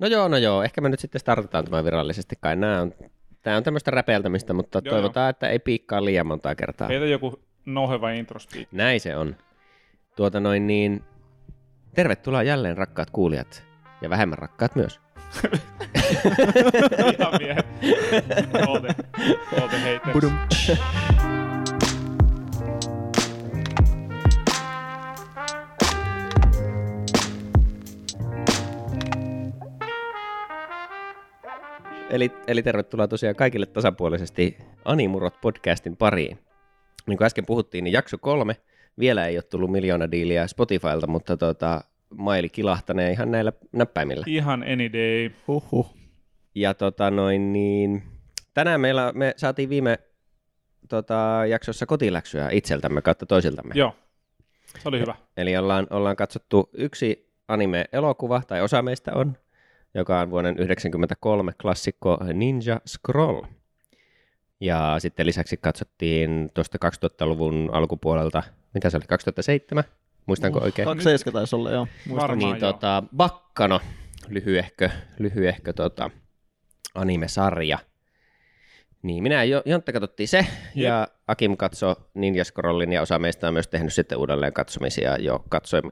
No joo. Ehkä me nyt sitten startataan tämä virallisesti kai. Tämä on tämmöistä räpeiltämistä, mutta joo, toivotaan, joo, että ei piikkaa liian montaa kertaa. Heitä joku noheva introspeak. Näin se on. Tervetuloa jälleen rakkaat kuulijat ja vähemmän rakkaat myös. Ihan miehet. All the haters. Eli tervetuloa tosiaan kaikille tasapuolisesti Animurot-podcastin pariin. Niin kuin äsken puhuttiin, niin jakso 3. Vielä ei ole tullut 1 000 000 diiliä Spotifylta, mutta maili kilahtanee ihan näillä näppäimillä. Ihan any day. Huhhuh. Ja tänään me saatiin viime jaksossa kotiläksyä itseltämme kautta toisiltamme. Joo, se oli hyvä. Eli ollaan katsottu yksi anime-elokuva, tai osa meistä on, joka on vuoden 1993 klassikko Ninja Scroll. Ja sitten lisäksi katsottiin tuosta 2000-luvun alkupuolelta, mitä se oli, 2007? Muistanko oikein? 27 taisi olla, joo. Varmaan niin, Baccano, lyhyehkö anime-sarja. Niin, minä ja Jontta katsottiin se, ja Akim katsoi Ninja Scrollin, ja osa meistä on myös tehnyt sitten uudelleen katsomisia jo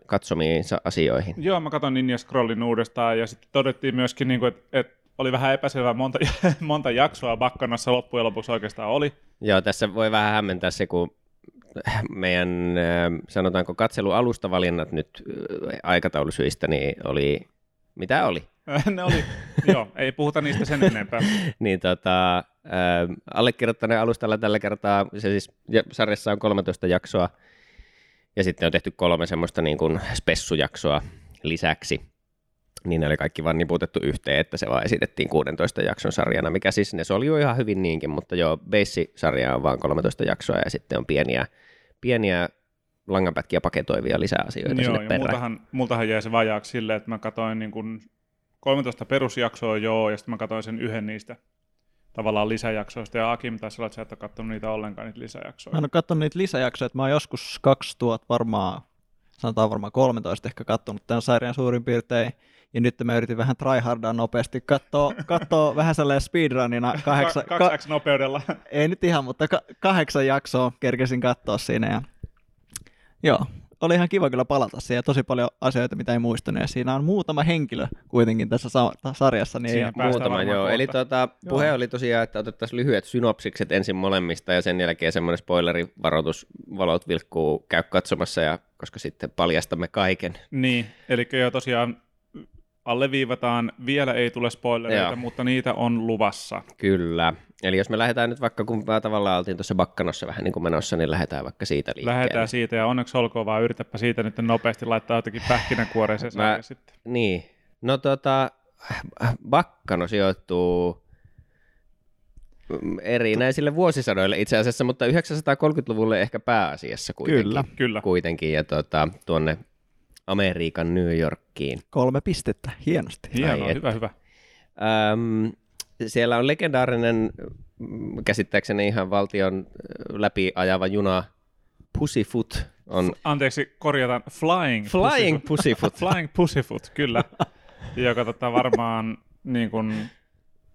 katsomiinsa asioihin. Joo, mä katson Ninja Scrollin uudestaan, ja sitten todettiin myöskin, että oli vähän epäselvää, monta jaksoa Baccanassa loppujen lopuksi oikeastaan oli. Joo, tässä voi vähän hämmentää se, kun meidän, sanotaanko, katselualustavalinnat nyt aikataulusyistä, niin oli, mitä oli? Ne oli, joo, ei puhuta niistä sen enempää. Niin allekirjoittaneen alustalla tällä kertaa, se siis sarjassa on 13 jaksoa, ja sitten on tehty 3 semmoista niin kuin spessujaksoa lisäksi. Niin ne oli kaikki vaan niputettu yhteen, että se vaan esitettiin 16 jakson sarjana, mikä siis ne soljui ihan hyvin niinkin, mutta joo, beissisarja on vaan 13 jaksoa ja sitten on pieniä langanpätkiä paketoivia lisäasioita sinne perään. Joo, multahan jäi se vajaaksi silleen, että mä katsoin niin kuin 13 perusjaksoa ja sitten mä katsoin sen yhden niistä tavallaan lisäjaksoista, ja Akim taisi olla, että sä et ole katsonut niitä ollenkaan, niitä lisäjaksoja. Mä en ole katsonut niitä lisäjaksoja, että mä oon joskus 2000 varmaan 13 ehkä katsonut tämän sarjan suurin piirtein. Ja nyt mä yritin vähän tryhardaa nopeasti, kattoo vähän sellainen speedrunina 2x nopeudella. Ei nyt ihan, mutta 8 jaksoa kerkesin katsoa siinä. Ja joo, oli ihan kiva kyllä palata siihen. Tosi paljon asioita, mitä ei muistanut. Ja siinä on muutama henkilö kuitenkin tässä sarjassa. Niin ei muutama, joo. Eli puhe oli tosiaan, että otettaisiin lyhyet synopsikset ensin molemmista ja sen jälkeen semmoinen spoilerivaroitus, valot vilkkuu, käy katsomassa, ja koska sitten paljastamme kaiken. Niin, eli jo tosiaan alleviivataan, vielä ei tule spoilereita, joo, mutta niitä on luvassa. Kyllä. Eli jos me lähdetään nyt vaikka, kun tavallaan oltiin tuossa Baccanossa vähän niin kuin menossa, niin lähdetään vaikka siitä liikkeelle. Lähdetään siitä, ja onneksi olkoon vaan, yritäpä siitä nyt nopeasti laittaa jotenkin pähkinänkuoreeseen sitten. Niin. No Baccano sijoittuu erinäisille vuosisadoille itse asiassa, mutta 930-luvulle ehkä pääasiassa kuitenkin. Kyllä. Kuitenkin, ja tuonne Amerikan New Yorkiin. 3 pistettä, hienosti. Hienoa, hyvä. Siellä on legendaarinen, käsittääkseni ihan valtion läpi ajava juna, Pussyfoot. Anteeksi, korjataan, Flying Pussyfoot. Flying Pussyfoot, kyllä. Joka varmaan niin kuin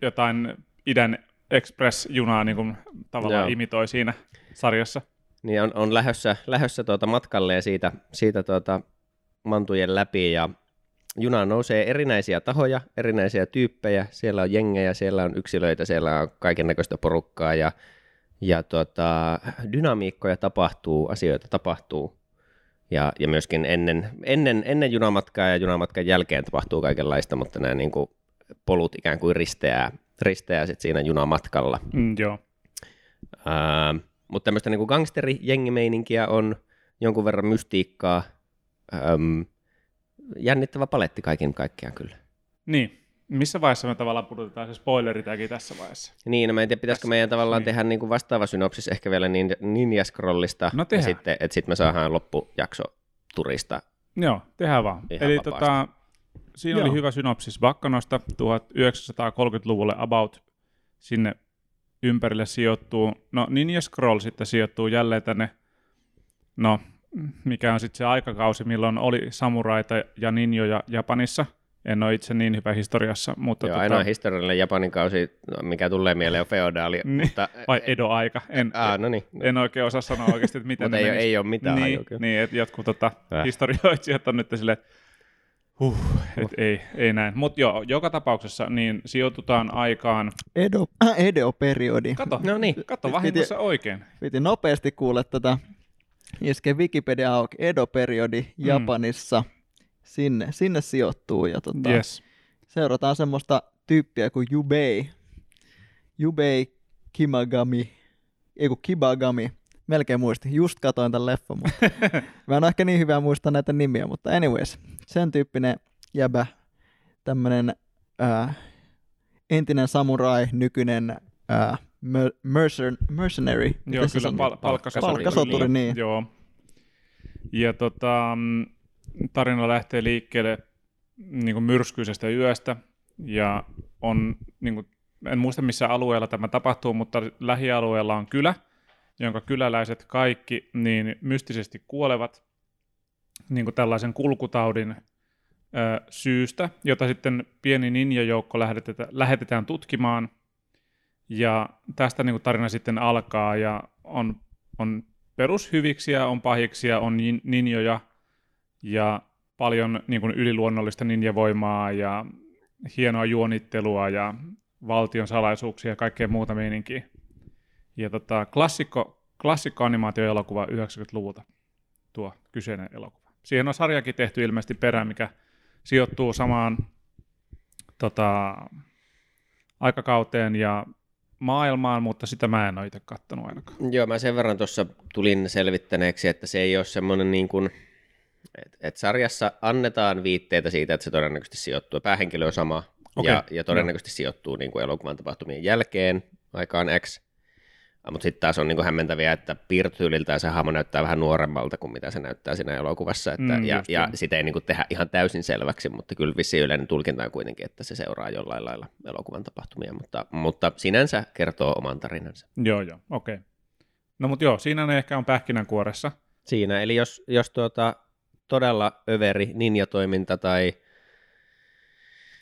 jotain idän express-junaa niin kuin tavallaan imitoi siinä sarjassa. Niin on lähdössä matkalle ja siitä mantujen läpi, ja junaan nousee erinäisiä tahoja, erinäisiä tyyppejä, siellä on jengejä, siellä on yksilöitä, siellä on kaikennäköistä porukkaa, ja dynamiikkoja tapahtuu, asioita tapahtuu, ja myöskin ennen junamatkaa ja junamatkan jälkeen tapahtuu kaikenlaista, mutta nämä niin kuin polut ikään kuin risteää sit siinä junamatkalla. Joo. Mutta tämmöistä niin kuin gangsterijengimeininkiä on, jonkun verran mystiikkaa, jännittävä paletti kaiken kaikkiaan kyllä. Niin. Missä vaiheessa me tavallaan pudotetaan se spoileritäkin tässä vaiheessa? Niin, no mä en tiedä, pitäisikö meidän tavallaan tehdä niin kuin vastaava synopsis ehkä vielä Ninja Scrollista. No tehdään. Ja sitten, että sitten me saadaan loppujakso turista. Joo, tehdään vaan. Eli siinä oli hyvä synopsis Baccanosta. 1930-luvulle about sinne ympärille sijoittuu. No Ninja Scroll sitten sijoittuu jälleen tänne, mikä on sitten se aikakausi, milloin oli samuraita ja ninjoja Japanissa, En ole itse niin hyvä historiassa, mutta... Joo, ainoa historiallinen Japanin kausi, mikä tulee mieleen, on feodaali. Mutta... Vai Edo-aika. En oikein osaa sanoa oikeasti, että miten ne menisi. Mutta ei ole mitään hajua. Niin, että jotkut historioitsijat on nyt silleen, ei näin. Mutta joo, joka tapauksessa niin sijoitutaan aikaan... Edo-periodi. Kato vahingossa oikein. Piti nopeasti kuulla tätä. Iske Wikipedia auki. Edo-periodi Japanissa. Sinne sijoittuu ja yes. Seurataan semmoista tyyppiä kuin Jubei Kibagami. Eiku Kibagami. Melkein muistin. Just katoin tämän leffan, mutta mä en ole ehkä niin hyvä muistaa näitä nimiä, mutta anyways. Sen tyyppinen jäbä, tämmönen entinen samurai, nykyinen mercenary. Joo, kyllä palkkasoturi. Niin. Joo. Ja tarina lähtee liikkeelle niin kuin myrskyisestä yöstä ja on, niin kuin, en muista missä alueella tämä tapahtuu, mutta lähialueella on kylä, jonka kyläläiset kaikki niin mystisesti kuolevat niin kuin tällaisen kulkutaudin syystä, jota sitten pieni ninjajoukko lähetetään tutkimaan ja tästä niin kuin tarina sitten alkaa ja on perushyviksiä, on pahiksia, on ninjoja, ja paljon niin kuin yliluonnollista ninjavoimaa ja hienoa juonittelua ja valtion salaisuuksia ja kaikkea muuta meininkiä. Ja klassikko animaatioelokuva 90-luvulta tuo kyseinen elokuva. Siihen on sarjakin tehty ilmeisesti perään, mikä sijoittuu samaan aikakauteen ja maailmaan, mutta sitä mä en ole itse kattonut ainakaan. Joo, mä sen verran tuossa tulin selvittäneeksi, että se ei ole semmoinen niin kuin... Et sarjassa annetaan viitteitä siitä, että se todennäköisesti sijoittuu. Päähenkilö on sama ja todennäköisesti sijoittuu niin kuin elokuvan tapahtumien jälkeen aikaan X. Mutta sitten taas on niin kuin hämmentäviä, että piirtyyliltään se hahmo näyttää vähän nuoremmalta kuin mitä se näyttää siinä elokuvassa. Että, ja sitä ei niin kuin tehdä ihan täysin selväksi, mutta kyllä vissiin yleinen tulkinta on kuitenkin, että se seuraa jollain lailla elokuvan tapahtumia. Mutta sinänsä kertoo oman tarinansa. Joo, okei. Okay. No mutta joo, siinä ne ehkä on pähkinänkuoressa. Siinä, eli jos todella överi ninjatoiminta tai...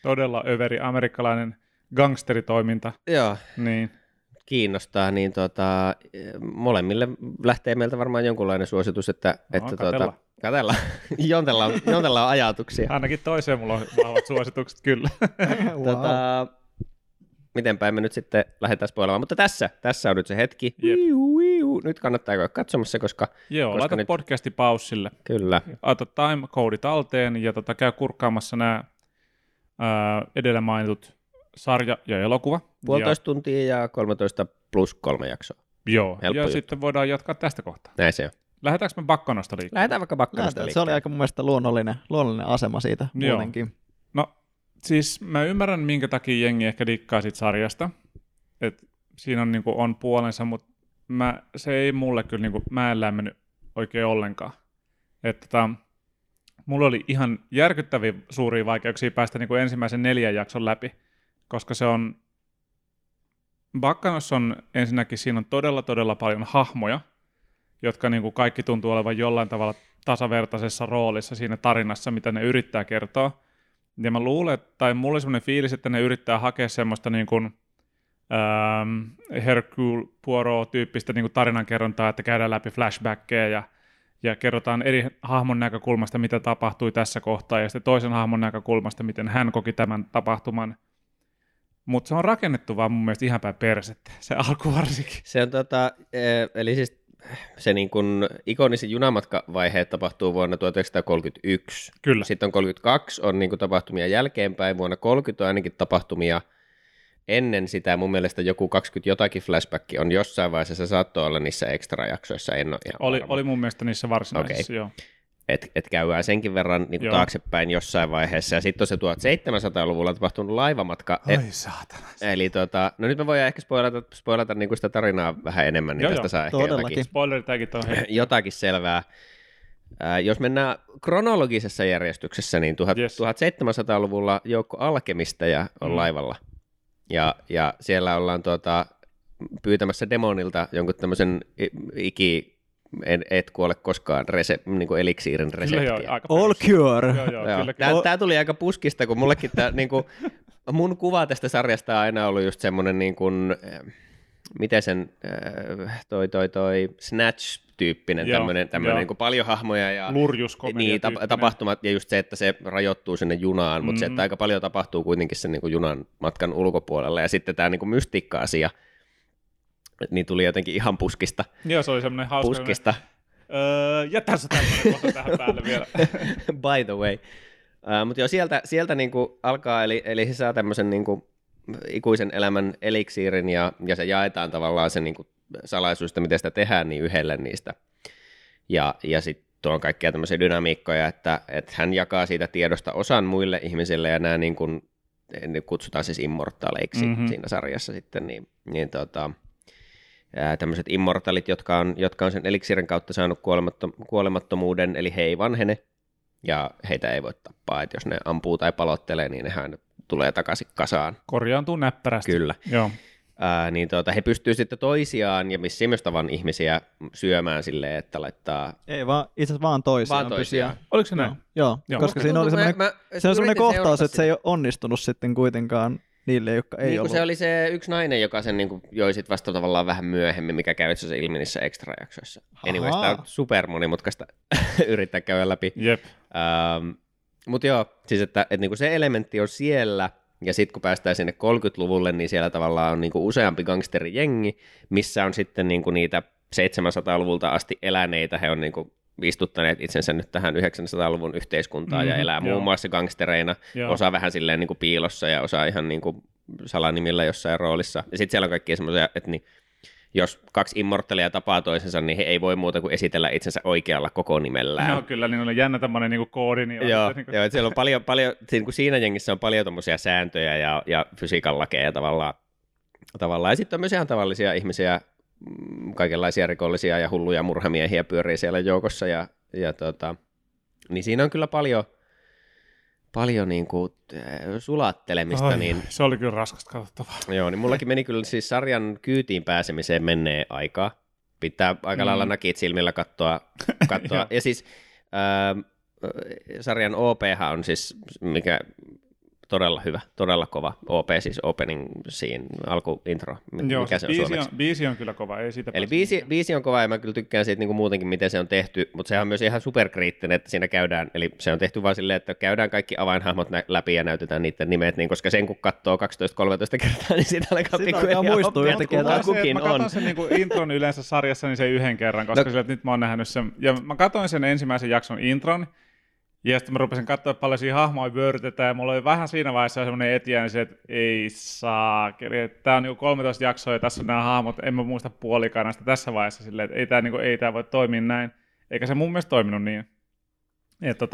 Todella överi amerikkalainen gangsteritoiminta. Joo, niin. Kiinnostaa, niin molemmille lähtee meiltä varmaan jonkunlainen suositus, että katsellaan. Jontellaan ajatuksia. Ainakin toiseen mulla on vahvat suositukset, kyllä. Wow. Mitenpäin me nyt sitten lähdetään spoilaamaan, mutta tässä on nyt se hetki. Yep. Nyt kannattaa käydä katsomassa, koska... Joo, laita nyt... podcasti paussille. Kyllä. Ota time-koodi talteen ja käy kurkkaamassa nämä edellä mainitut sarja ja elokuva. 1,5 tuntia ja 13+3 jaksoa. Joo, helppo ja juttu. Sitten voidaan jatkaa tästä kohtaa. Näin se on. Lähdetäänkö me Baccanosta liikkeelle? Lähdetään vaikka Baccanosta liikkeelle. Se oli aika mun mielestä luonnollinen asema siitä muutenkin. No, siis mä ymmärrän, minkä takia jengi ehkä dikkaa siitä sarjasta. Et siinä on, niin kuin, on puolensa, mutta se ei mulle kyllä, niin kuin, mä en lämmennyt oikein ollenkaan. Että mulla oli ihan järkyttäviä suuria vaikeuksia päästä niin kuin ensimmäisen 4 jakson läpi, koska se on, Baccanossa on ensinnäkin, siinä on todella todella paljon hahmoja, jotka niin kuin kaikki tuntuu olevan jollain tavalla tasavertaisessa roolissa siinä tarinassa, mitä ne yrittää kertoa. Ja mä luulen, tai mulla oli semmoinen fiilis, että ne yrittää hakea semmoista niin kuin Hercule Poirot-tyyppistä niin kuin tarinankerrontaa, että käydään läpi flashbackkejä ja kerrotaan eri hahmon näkökulmasta, mitä tapahtui tässä kohtaa, ja sitten toisen hahmon näkökulmasta, miten hän koki tämän tapahtuman. Mutta se on rakennettu vaan mun mielestä ihan päin persettä, se alku varsinkin. Se on eli siis se niin kuin ikonisin junamatkavaihe tapahtuu vuonna 1931. Kyllä. Sitten on 32 on niin kuin tapahtumia jälkeenpäin, vuonna 30 on ainakin tapahtumia ennen sitä. Mun mielestä joku 20 jotakin flashback on jossain vaiheessa, se saattoi olla niissä extra-jaksoissa, en ole ihan varma. Oli mun mielestä niissä varsinaisissa, joo. Et käydään senkin verran niin kuin taaksepäin jossain vaiheessa, ja sitten on se 1700-luvulla tapahtunut laivamatka. Ai saatana. Eli no nyt me voidaan ehkä spoilata niin kuin sitä tarinaa vähän enemmän, niin tästä saa ehkä jotakin selvää. Jos mennään kronologisessa järjestyksessä, niin 1700-luvulla joukko alkemisteja on laivalla. Ja siellä ollaan pyytämässä demonilta jonkun tämmöisen et kuole koskaan niinku eliksiirin reseptiä. Kyllä, joo, all cure. Joo. Kyllä. Tää tuli aika puskista, kun mullekin tää, niinku, mun kuva tästä sarjasta on aina ollut just semmoinen, niin kuin, miten sen toi Snatch-tyyppinen, tämmöinen niin kuin paljon hahmoja ja niin, tapahtumat ja just se, että se rajoittuu sinne junaan, mutta se, että aika paljon tapahtuu kuitenkin sen niin kuin junan matkan ulkopuolella ja sitten tämä niin kuin mystiikka-asia, niin tuli jotenkin ihan puskista. Joo, se oli semmoinen hauska. Puskista. Jätän se tämmöinen kohta tähän päälle vielä. By the way. Mutta joo, sieltä niinku alkaa, eli se saa tämmöisen niinku ikuisen elämän eliksiirin, ja se jaetaan tavallaan se niinku salaisuus, miten sitä tehdään, niin yhdelle niistä. Ja sitten on kaikkia tämmöisiä dynamiikkoja, että hän jakaa siitä tiedosta osan muille ihmisille, ja nämä niinku, ne kutsutaan siis immortaleiksi siinä sarjassa sitten, niin tämmöiset immortalit, jotka on sen eliksiirin kautta saanut kuolemattomuuden, eli he ei vanhene, ja heitä ei voi tappaa, että jos ne ampuu tai palottelee, niin nehän tulee takaisin kasaan. Korjaantuu näppärästi. Kyllä. Joo. He pystyvät sitten toisiaan ja missä myös tavan ihmisiä syömään silleen, että laittaa... Ei vaan, itse asiassa vaan toisiaan. Oliko se näin? Joo. Koska siinä oli semmoinen kohtaus, että se ei ole onnistunut sitten kuitenkaan. Niille, jotka ei niin, se oli se yksi nainen, joka sen niin joi sit vasta tavallaan vähän myöhemmin, mikä käy itse asiassa ilmi niissä extra-jaksoissa. Anyways, tämä on super monimutkaista yrittää käydä läpi. Yep. Mutta joo, siis että niin se elementti on siellä, ja sitten kun päästään sinne 30-luvulle, niin siellä tavallaan on niin useampi gangsterijengi, missä on sitten niin niitä 700-luvulta asti eläneitä, he on niin istuttaneet itsensä nyt tähän 900-luvun yhteiskuntaan ja elää muun muassa gangstereina, osa vähän silleen niin kuin piilossa ja osa ihan niin kuin salanimillä jossain roolissa. Ja sitten siellä on kaikkia semmoisia, että niin, jos kaksi immortalia tapaa toisensa, niin he ei voi muuta kuin esitellä itsensä oikealla koko nimellään. No kyllä, niin on jännä tämmöinen niin kuin koodi. Niin joo, että siellä on paljon siinä jengissä on paljon tommosia sääntöjä ja fysiikan lakeja tavallaan. Ja sitten on myös ihan tavallisia ihmisiä, kaikenlaisia rikollisia ja hulluja murhamiehiä pyörii siellä joukossa, ja niin siinä on kyllä paljon niin kuin sulattelemista. Niin, se oli kyllä raskasta katsottavaa. Joo, niin mullakin meni kyllä siis sarjan kyytiin pääsemiseen menee aikaa. Pitää aika lailla nakit silmillä katsoa. Ja siis sarjan OP:han on siis, mikä todella hyvä, todella kova. OP siis opening scene, alkuintro. Mikä se on suomeksi? Biisi on kyllä kova, ei siitä. Eli biisi on kova ja mä kyllä tykkään siitä niinku muutenkin, miten se on tehty, mutta sehän on myös ihan superkriittinen, että siinä käydään, eli se on tehty vaan silleen, että käydään kaikki avainhahmot läpi ja näytetään niiden nimet, niin koska sen kun katsoo 12-13 kertaa, niin siitä alkaa pikkuhiljaa muistuu jotenkin, että kukin on. Mä katson sen niinku intron yleensä sarjassa, niin se yhden kerran, koska sillä, nyt mä oon nähnyt sen, ja mä katsoin sen ensimmäisen jakson intron, ja sitten mä rupesin katsoa, paljon siinä hahmoja vyörytetään, ja mulla oli vähän siinä vaiheessa semmoinen etiäinen, että ei saa, tämä on niinku 13 jaksoa, ja tässä on nämä hahmot, en mä muista puolikaan näistä tässä vaiheessa, silleen, että ei tää voi toimia näin, eikä se mun mielestä toiminut niin. Että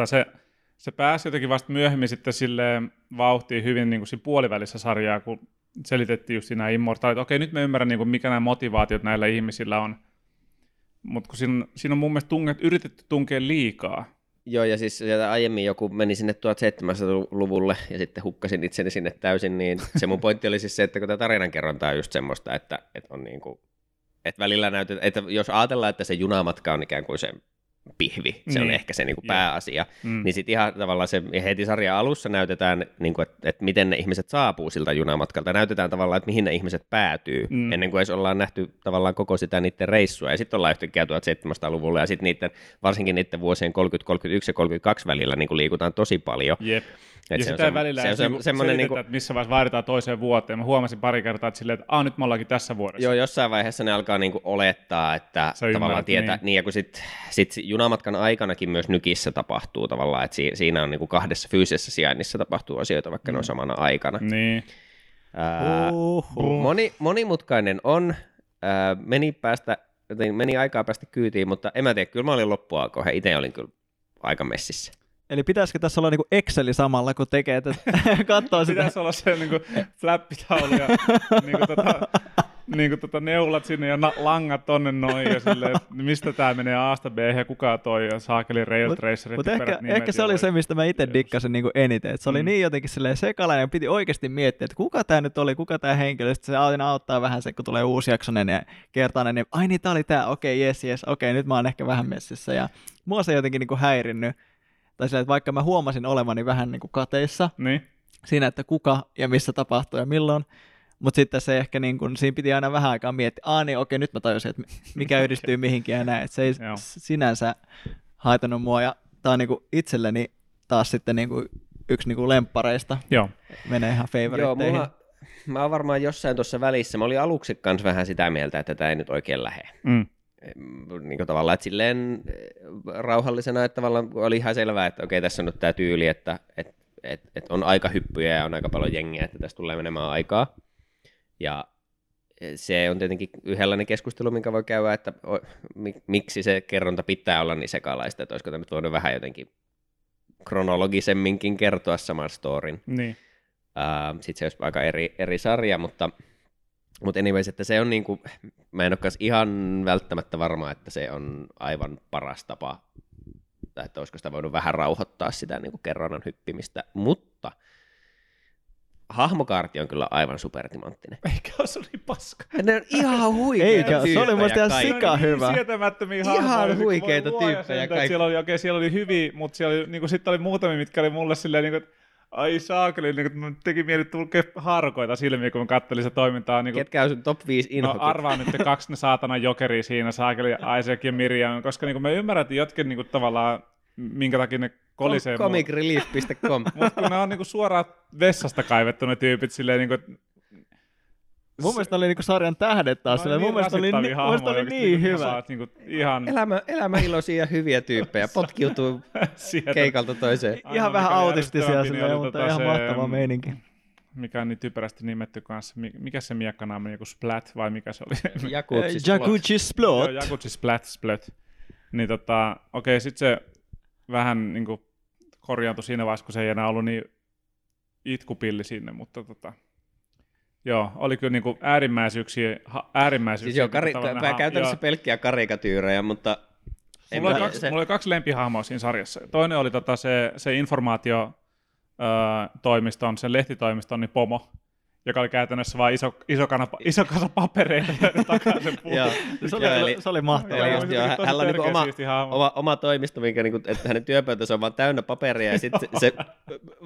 se pääsi jotenkin vasta myöhemmin sitten silleen vauhtiin hyvin niinku siinä puolivälissä sarjaa, kun selitettiin just siinä immortaalit, okei nyt mä ymmärrän niinku, mikä nämä motivaatiot näillä ihmisillä on, mutta kun siinä on mun mielestä yritetty tunkea liikaa. Joo, ja siis aiemmin joku meni sinne 1700-luvulle ja sitten hukkasin itseni sinne täysin, niin se mun pointti oli siis se, että kun tämä tarinankerronta on just semmoista, että on niin kuin, että välillä näytetään, että jos ajatellaan, että se junamatka on ikään kuin se pihvi, se on ehkä se niin kuin pääasia, niin sitten ihan tavallaan se heti sarjan alussa näytetään, niin kuin, että miten ne ihmiset saapuu siltä junamatkalta, näytetään tavallaan, että mihin ne ihmiset päätyy, ennen kuin edes ollaan nähty tavallaan koko sitä niiden reissua, ja sitten ollaan yhtäkkiä 1700-luvulla, ja sitten niiden, varsinkin niiden vuosien 30, 31 ja 32 välillä niin kuin liikutaan tosi paljon. Yep. Et ja se sitä on välillä se on selitetään, niinku, että missä vaiheessa vaihdetaan toiseen vuoteen. Mä huomasin pari kertaa, että, silleen, että nyt me ollaankin tässä vuodessa. Joo, jossain vaiheessa ne alkaa niinku olettaa, että sä tavallaan ymmärrät, tietää. Niin. Ja kun sit junamatkan aikanakin myös nykissä tapahtuu tavallaan, että siinä on niinku kahdessa fyysisessä sijainnissa tapahtuu asioita, vaikka ne on samana aikana. Niin. Monimutkainen on. Meni aikaa päästä kyytiin, mutta en mä tiedä, kyllä mä olin loppua kohden. Itse olin kyllä aika messissä. Eli pitäisikö tässä olla niinku Exceli samalla, kun tekee, että katsoo sitä? Pitäisi olla se niinku flappitaulu ja niinku niinku neulat sinne ja langat tonne noin ja silleen, mistä tää menee A:sta B:hen ja kuka toi ja saakeli Rail Tracerit ja perät nimet. Ehkä se oli se, mistä mä itse dikkasin niinku eniten, että se oli niin jotenkin silleen sekalainen ja piti oikeasti miettiä, että kuka tää nyt oli, kuka tää henkilö. Sitten se aina auttaa vähän se, kun tulee uusi jaksonen ja kertaan niin ai niin tää oli tää, okei, jes, okei, nyt mä oon ehkä vähän messissä ja mua se jotenkin niinku häirinnyt. Tai sillä, että vaikka mä huomasin olevani vähän niinku kateissa siinä, että kuka ja missä tapahtuu ja milloin, mutta sitten se ehkä niin kun, siinä piti aina vähän aikaa miettiä, niin okei, nyt mä tajusin, että mikä yhdistyy mihinkin ja näin, että se ei sinänsä haitanut mua ja tää on niinku itselleni taas sitten niinku yksi niinku lemppareista, menee ihan favoritteihin. Joo, mä oon varmaan jossain tuossa välissä, mä olin aluksi kans vähän sitä mieltä, että tää ei nyt oikein lähe. Niin kuin tavallaan, että silleen rauhallisena, että tavallaan oli ihan selvää, että okei, tässä on nyt tämä tyyli, että on aika hyppyjä ja on aika paljon jengiä, että tässä tulee menemään aikaa. Ja se on tietenkin yhdenlainen keskustelu, minkä voi käydä, että miksi se kerronta pitää olla niin sekalaista, että olisiko tämä nyt voinut vähän jotenkin kronologisemminkin kertoa saman storin. Niin. Sitten se olisi aika eri sarja, mutta anyways, että se on niinku, mä en olekaan ihan välttämättä varma, että se on aivan paras tapa, tai että olisiko sitä voinut vähän rauhoittaa sitä niinku kerronnan hyppimistä, mutta hahmokaarti on kyllä aivan supertimanttinen. Eikä se oli paska. Ne on ihan huikeita tyyppejä. Se oli musta ihan sika hyvä. Sietämättömiä hahmoja. Ihan huikeita tyyppejä. Siellä oli hyviä, mutta niinku, sitten oli muutamia, mitkä oli mulle silleen, niinku, ai saakeli, niin mä tekin mieli tulkea harkoita silmiä, kun mä kattelin sitä toimintaa. Niin ketkä on sun top 5 inhotit? No arvaa nyt kaksi ne saatanan jokeria siinä, saakeli, Isaac ja Miriam, koska niin mä ymmärrän, että jotkin niin tavallaan, minkä takia ne kolisee Comicrelief.com. Mutta kun ne on niin suoraan vessasta kaivettu ne tyypit silleen, niin kuin, mun mielestä oli niinku sarjan tähdet taas. No, mun mielestä oli niin hyvä. Saat, niin ihan elämäiloisia hyviä tyyppejä. Potkiutuu keikalta toiseen. Ihan vähän autistisia silleen, mutta ihan mahtava meininki. Mikä on niin typerästi nimetty kanssa. Mikä se miekkanaa meni? Joku Splat vai mikä se oli? Jacuzzi Splot. Jacuzzi Splat. Niin okei, sit se vähän niinku korjaantui siinä vaiheessa, kun se ei enää ollut niin itkupilli sinne, mutta joo, oli kyllä niinku äärimmäisyyksiä. Siis joo, käytännössä pelkkiä karikatyyrejä, mutta mulla oli kaksi lempihahmoa siinä sarjassa. Toinen oli se informaatiotoimiston, sen lehtitoimiston niin pomo, joka oli käytännössä vain iso kasa papereita takaisin puuhun. Se oli mahtavaa. Hän on oma toimisto, että hänen työpöytänsä on vaan täynnä paperia, ja sitten se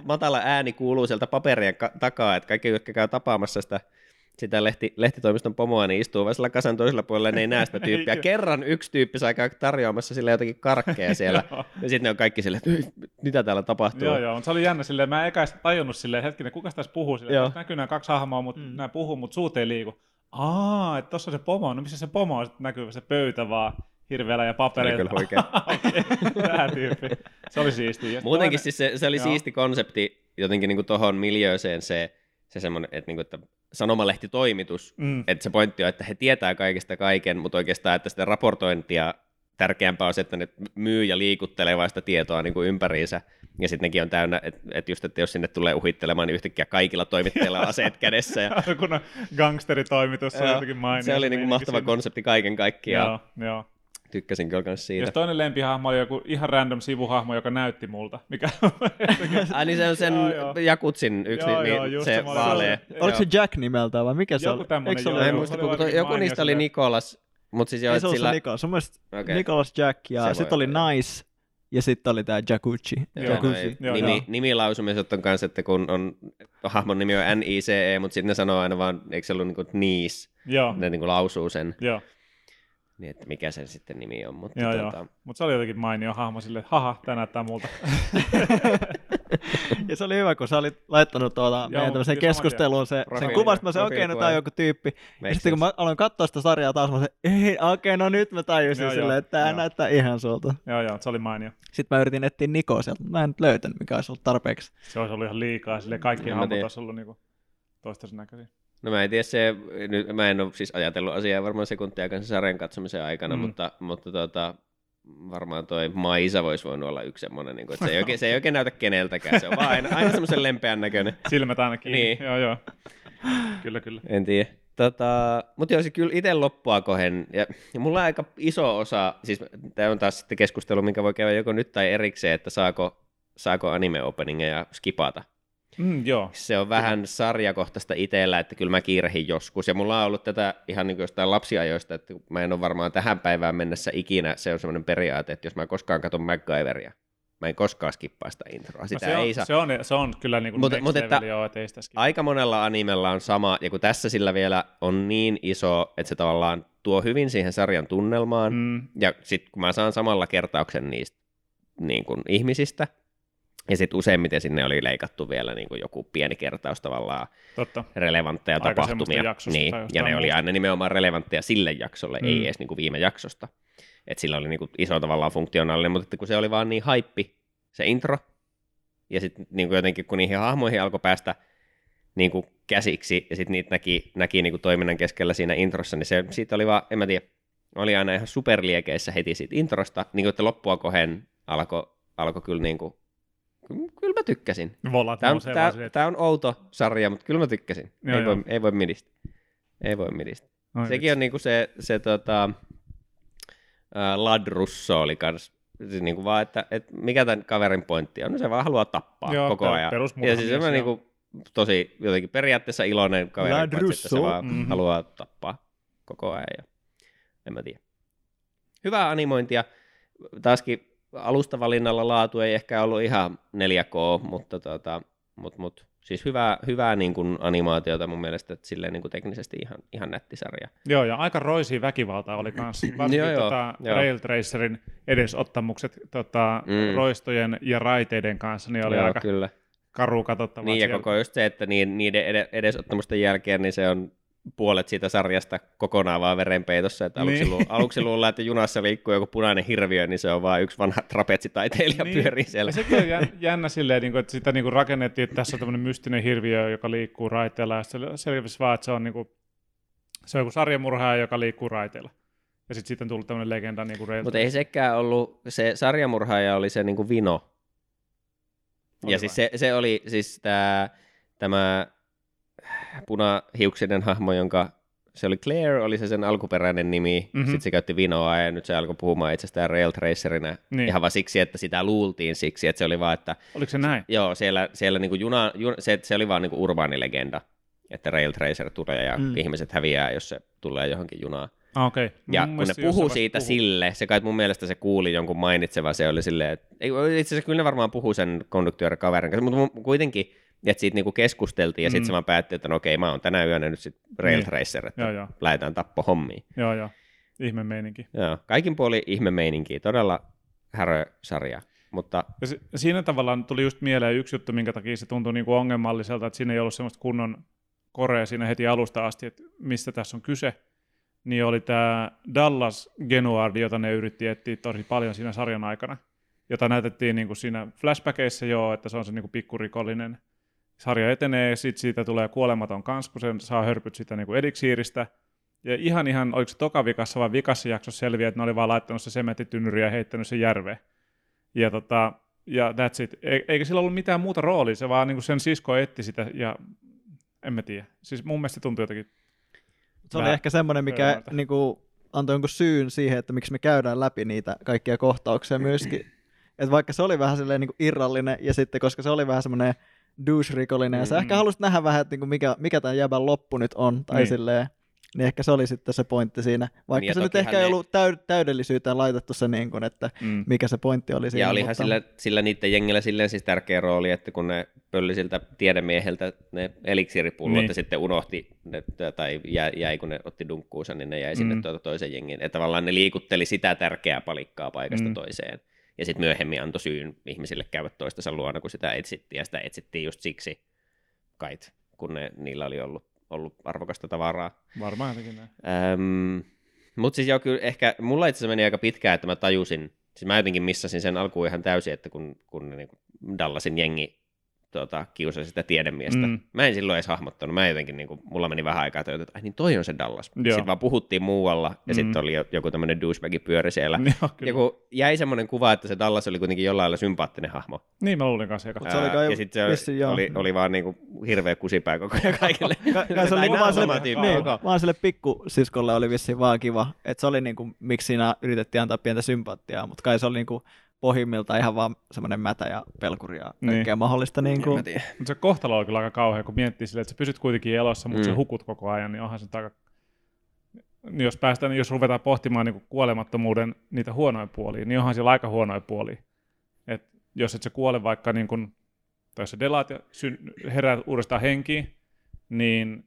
matala ääni kuuluu sieltä paperien takaa, että kaikki, jotka käy tapaamassa sitä lehtitoimiston pomoa, niin istuu vaan sillä kasan toisella puolella, ja ne ei näe sitä tyyppiä. Kerran yksi tyyppi sai tarjoamassa sille jotakin karkkeja siellä, ja sitten ne on kaikki silleen, että mitä täällä tapahtuu. Joo, mutta se oli jännä silleen, mä en eka tajunnut silleen, hetkinen, kuka tässä puhuu silleen, näkyy nämä kaksi hahmoa, mutta nämä puhuu, mutta suut ei liiku. Että tossa on se pomo, no missä se pomo on, sitten näkyy se pöytä vaan. Hirveellä ja papereilla. Se oli kyllä oikein. Tämä tyyppi. Se oli siistiä. Muutenkin siis se oli siisti konsepti jotenkin niinku tohon miljööseen se semmoinen, että, niinku, että sanomalehtitoimitus, että se pointti on, että he tietää kaikesta kaiken, mutta oikeastaan, että sitä raportointia tärkeämpää on se, että ne myy ja liikuttelee vaan sitä tietoa niinku ympäriinsä. Ja sitten nekin on täynnä, että jos sinne tulee uhittelemaan, niin yhtäkkiä kaikilla toimittajilla on aseet kädessä. Ja kun gangsteritoimitus on jotenkin mainittu. Se oli niinku mahtava siinä. Konsepti kaiken kaikkiaan. Joo. Tykkäsin kyllä myös siitä. Jos toinen lempihahmo oli joku ihan random sivuhahmo, joka näytti multa. Mikä niin se on sen Jakutsin yksi, se vaalee. Oliko se Jack nimeltään vai mikä se oli? Joku niistä oli Nicolas. Ei se ollut se Nicolas. Mun mielestä Nicolas Jack ja sitten oli Nice ja sitten oli tämä Jacuzzi. Nimilausumiset on kanssa, että kun hahmon nimi on Nice, mutta sitten ne sanoo aina vaan, eikö se ollut Nice? Ne lausuu sen. Niin, että mikä sen sitten nimi on, mutta Mut se oli jotenkin mainio hahmo silleen, että haha, tää näyttää multa. Ja se oli hyvä, kun sä olit laittanut meidän tämmöiseen keskusteluun sen kuvasta, mä sanoin, okei, no tää on joku tyyppi. Ja sitten kun mä aloin katsoa sitä sarjaa taas, mä sanoin, ei, okei, no nyt mä tajusin silleen, että tää näyttää ihan sulta. Joo, se oli mainio. Sitten mä yritin etsiä Nikoa sieltä, mä en nyt löytänyt, mikä olisi ollut tarpeeksi. Se olisi ollut ihan liikaa, silleen kaikki hahmot olisi ollut niinku toistensa näköisiä. No mä en tiedä mä en ole siis ajatellut asiaa varmaan sekuntiakaan sarjan katsomisen aikana, mutta varmaan toi Maisa voisi voinut olla yksi semmoinen, niin kuin, että se ei oikein näytä keneltäkään, se on vaan aina semmoisen lempeän näköinen. Silmät aina kiinni, niin. Joo. Kyllä. En tiedä. Mutta joo, se kyllä itse loppua kohden, ja mulla aika iso osa, siis tämä on taas sitten keskustelu, minkä voi käydä joko nyt tai erikseen, että saako anime-openingeja skipata. Joo. Se on vähän sarjakohtaista itsellä, että kyllä mä kiirehin joskus, ja mulla on ollut tätä ihan niin kuin jostain lapsiajoista, että mä en ole varmaan tähän päivään mennessä ikinä, se on semmoinen periaate, että jos mä koskaan katson MacGyveria, mä en koskaan skippaa sitä introa. Sitä se, on, ei saa. Se on kyllä niin kuin next level, joo, ettei sitä skippaa. Aika monella animella on sama, ja kun tässä sillä vielä on niin iso, että se tavallaan tuo hyvin siihen sarjan tunnelmaan, ja sitten kun mä saan samalla kertauksen niistä niin kuin ihmisistä, ja sitten useimmiten sinne oli leikattu vielä niin kuin joku pieni kertaus tavallaan relevantteja tapahtumia, niin, ja ne oli aina nimenomaan relevantteja sille jaksolle, ei edes niin kuin viime jaksosta. Että sillä oli niinku iso tavallaan funktionaalinen, mutta kun se oli vaan niin haippi, se intro, ja sitten niinku jotenkin kun niihin hahmoihin alkoi päästä niinku käsiksi, ja sitten niitä näki niinku toiminnan keskellä siinä introssa, niin se siitä oli vaan, en mä tiedä, oli aina ihan superliekeissä heti siitä introsta, niin kuin että loppua kohden alkoi kyllä niinku, kyllä mä tykkäsin. Tää on outo sarja, mutta kyllä mä tykkäsin. Joo, ei voi midistä. Ai, sekin vitsi. On niinku se Ladd Russo oli kans, siis niinku vaan, että mikä tämän kaverin pointti on, no se vaan haluaa tappaa koko ajan. Ja siis semmoinen niinku tosi jotenkin periaatteessa iloinen kaveri, että se vaan haluaa tappaa koko ajan. Ja en mä tiedä. Hyvää animointia. Taaskin alustavalinnalla laatu ei ehkä ollut ihan 4K, mutta siis hyvää niin kuin animaatiota mun mielestä, että silleen niin kuin teknisesti ihan nätti sarja. Joo, ja aika roisia väkivaltaa oli kanssa. Varsinkin Rail Tracerin edesottamukset roistojen ja raiteiden kanssa, niin oli aika karu katsottavaa. Niin, siellä. Ja koko just se, että niiden edesottamusten jälkeen niin se on puolet siitä sarjasta kokonaan vaan verenpeitossa, että aluksi luullaan, että junassa liikkuu joku punainen hirviö, niin se on vaan yksi vanha trapetsitaiteilija pyörii siellä. Sekin on jännä silleen, että sitä rakennettiin, että tässä on tämmöinen mystinen hirviö, joka liikkuu raiteilla, ja sitten selvisi vaan, että se on joku sarjamurhaaja, joka liikkuu raiteilla. Ja sitten siitä on tullut tämmöinen legenda niin kuin Rail Tracer. Mutta ei sekään ollut, se sarjamurhaaja oli se niin kuin Vino. Oli ja vai? Siis se oli siis tämä punahiuksinen hahmo, jonka se oli Claire, oli se sen alkuperäinen nimi, sitten se käytti Vinoa ja nyt se alkoi puhumaan itsestään Rail Tracerina ihan vaan siksi, että sitä luultiin siksi, että se oli vaan, että... Oliko se näin? Joo, siellä niinku se oli vaan niinku urbaanilegenda, että Rail Tracer tulee ja ihmiset häviää, jos se tulee johonkin junaan. Okay. Ja kun ne puhuu siitä sille, se kai mun mielestä se kuuli jonkun mainitsevan, se oli silleen, että itse asiassa kyllä ne varmaan puhuu sen konduktöörikaverin kanssa, mutta kuitenkin että siitä niinku keskusteltiin ja sitten se vaan päätti, että no okei, mä oon tänä yönä nyt sitten Rail Tracer, että lähdetään tappohommiin. Joo. Ihme meininki. Joo, kaikin puolin ihme meininkiä. Todella härö-sarja. Mutta... Siinä tavallaan tuli just mieleen yksi juttu, minkä takia se tuntui niinku ongelmalliselta, että siinä ei ollut semmoista kunnon korea siinä heti alusta asti, että mistä tässä on kyse. Niin oli tämä Dallas Genoard, jota ne yritti etsiä tosi paljon siinä sarjan aikana, jota näytettiin niinku siinä flashbackeissa että se on se niinku pikkurikollinen. Sarja etenee ja sitten siitä tulee kuolematon kans, kun sen saa hörpyt sitä niin kuin ediksiiristä. Ja ihan, oliko se tokavikassa vai vikassa jaksossa selviää, että ne oli vaan laittanut se sementtitynnyri ja heittänyt sen järveen. Ja that's it. Eikä sillä ollut mitään muuta roolia, se vaan niin kuin sen sisko etti sitä ja en mä tiedä. Siis mun mielestä tuntui jotenkin. Se oli ehkä semmoinen, mikä niin kuin antoi jonkun syyn siihen, että miksi me käydään läpi niitä kaikkia kohtauksia myöskin. Että vaikka se oli vähän silleen niin kuin irrallinen ja sitten koska se oli vähän semmoinen douche-rikollinen, ja sä ehkä halusit nähdä vähän, että mikä tämän jäbän loppu nyt on, tai silleen, niin ehkä se oli sitten se pointti siinä, vaikka niin se nyt ehkä ei ollut täydellisyyteen laitettu se, niin kuin, että mikä se pointti oli siinä. Ja olihan sillä niiden jengillä silleen siis tärkeä rooli, että kun ne pöllisiltä tiedemieheltä ne eliksiripullot ja sitten unohti, tai jäi kun ne otti dunkkuunsa, niin ne jäi sinne toisen jengin, että tavallaan ne liikutteli sitä tärkeää palikkaa paikasta toiseen. Ja sitten myöhemmin antoi syyn ihmisille käydä toistensa luona, kun sitä etsittiin. Ja sitä etsittiin just siksi, kait, kun niillä oli ollut arvokasta tavaraa. Varmaan jotenkin näin. Mutta siis joo, kyllä ehkä, mulla itse asiassa meni aika pitkään, että mä tajusin. Siis mä jotenkin missasin sen alkuun ihan täysin, että kun Dallasin jengi kiusasi sitä tiedemiestä. Mm. Mä en silloin edes hahmottanut. Mä jotenkin, niin kuin, mulla meni vähän aikaa töitä, että ai niin toi on se Dallas. Joo. Sitten vaan puhuttiin muualla, ja sitten oli joku tämmöinen douchebagi pyöri siellä. Ja kun jäi semmoinen kuva, että se Dallas oli kuitenkin jollain lailla sympaattinen hahmo. Niin mä luulin kanssa. Ja sitten se oli vaan niin kuin hirveä kusipää koko ajan kaikille. Se oli vaan sama tyyppi. Vaan sille pikkusiskolle oli vissiin vaan kiva. Että se oli niin kuin, miksi siinä yritettiin antaa pientä sympaattiaa, mutta kai se oli niin kuin pohjimmiltaan ihan vaan semmoinen mätä ja pelkuri ja kaikkea mahdollista. Niin kuin. Mutta se kohtalo on kyllä aika kauhea, kun miettii silleen, että sä pysyt kuitenkin elossa, mutta sä hukut koko ajan, niin onhan se aika... Jos ruvetaan pohtimaan niin kuin kuolemattomuuden niitä huonoja puolia, niin onhan siellä aika huonoja puolia. Et jos et sä kuole vaikka, niin kuin, tai jos sä delaat ja herää uudestaan henkiin, niin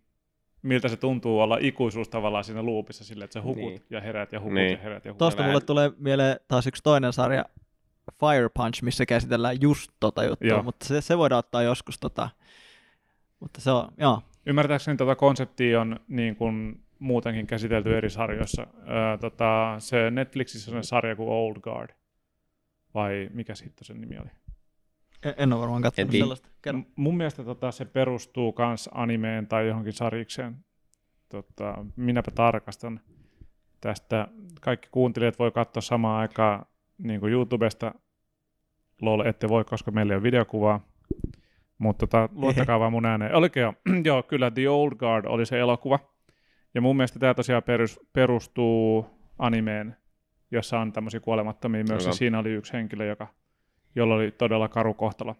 miltä se tuntuu olla ikuisuus tavallaan siinä luupissa silleen, että sä hukut ja heräät ja hukut ja heräät ja hukut. Tuosta mulle tulee mieleen taas yksi toinen sarja, Fire Punch, missä käsitellään just tota juttua, mutta se voidaan ottaa joskus tota, mutta se on, joo. Ymmärtääkseni tota konseptia on niin kuin muutenkin käsitelty eri sarjoissa. Se Netflixissä on sarja kuin Old Guard, vai mikä siitä sen nimi oli? En ole varmaan katsonut sellaista. Mun mielestä se perustuu kans animeen tai johonkin sarjikseen. Minäpä tarkastan tästä. Kaikki kuuntelijat voi katsoa samaan aikaan niin kuin YouTubesta. LOL ette voi, koska meillä ei ole videokuvaa. Mutta luottakaa vaan mun ääneen. Oliko jo? Joo, kyllä The Old Guard oli se elokuva. Ja mun mielestä tämä tosiaan perustuu animeen, jossa on tämmöisiä kuolemattomia myös. Siinä oli yksi henkilö, jolla oli todella karu kohtalo,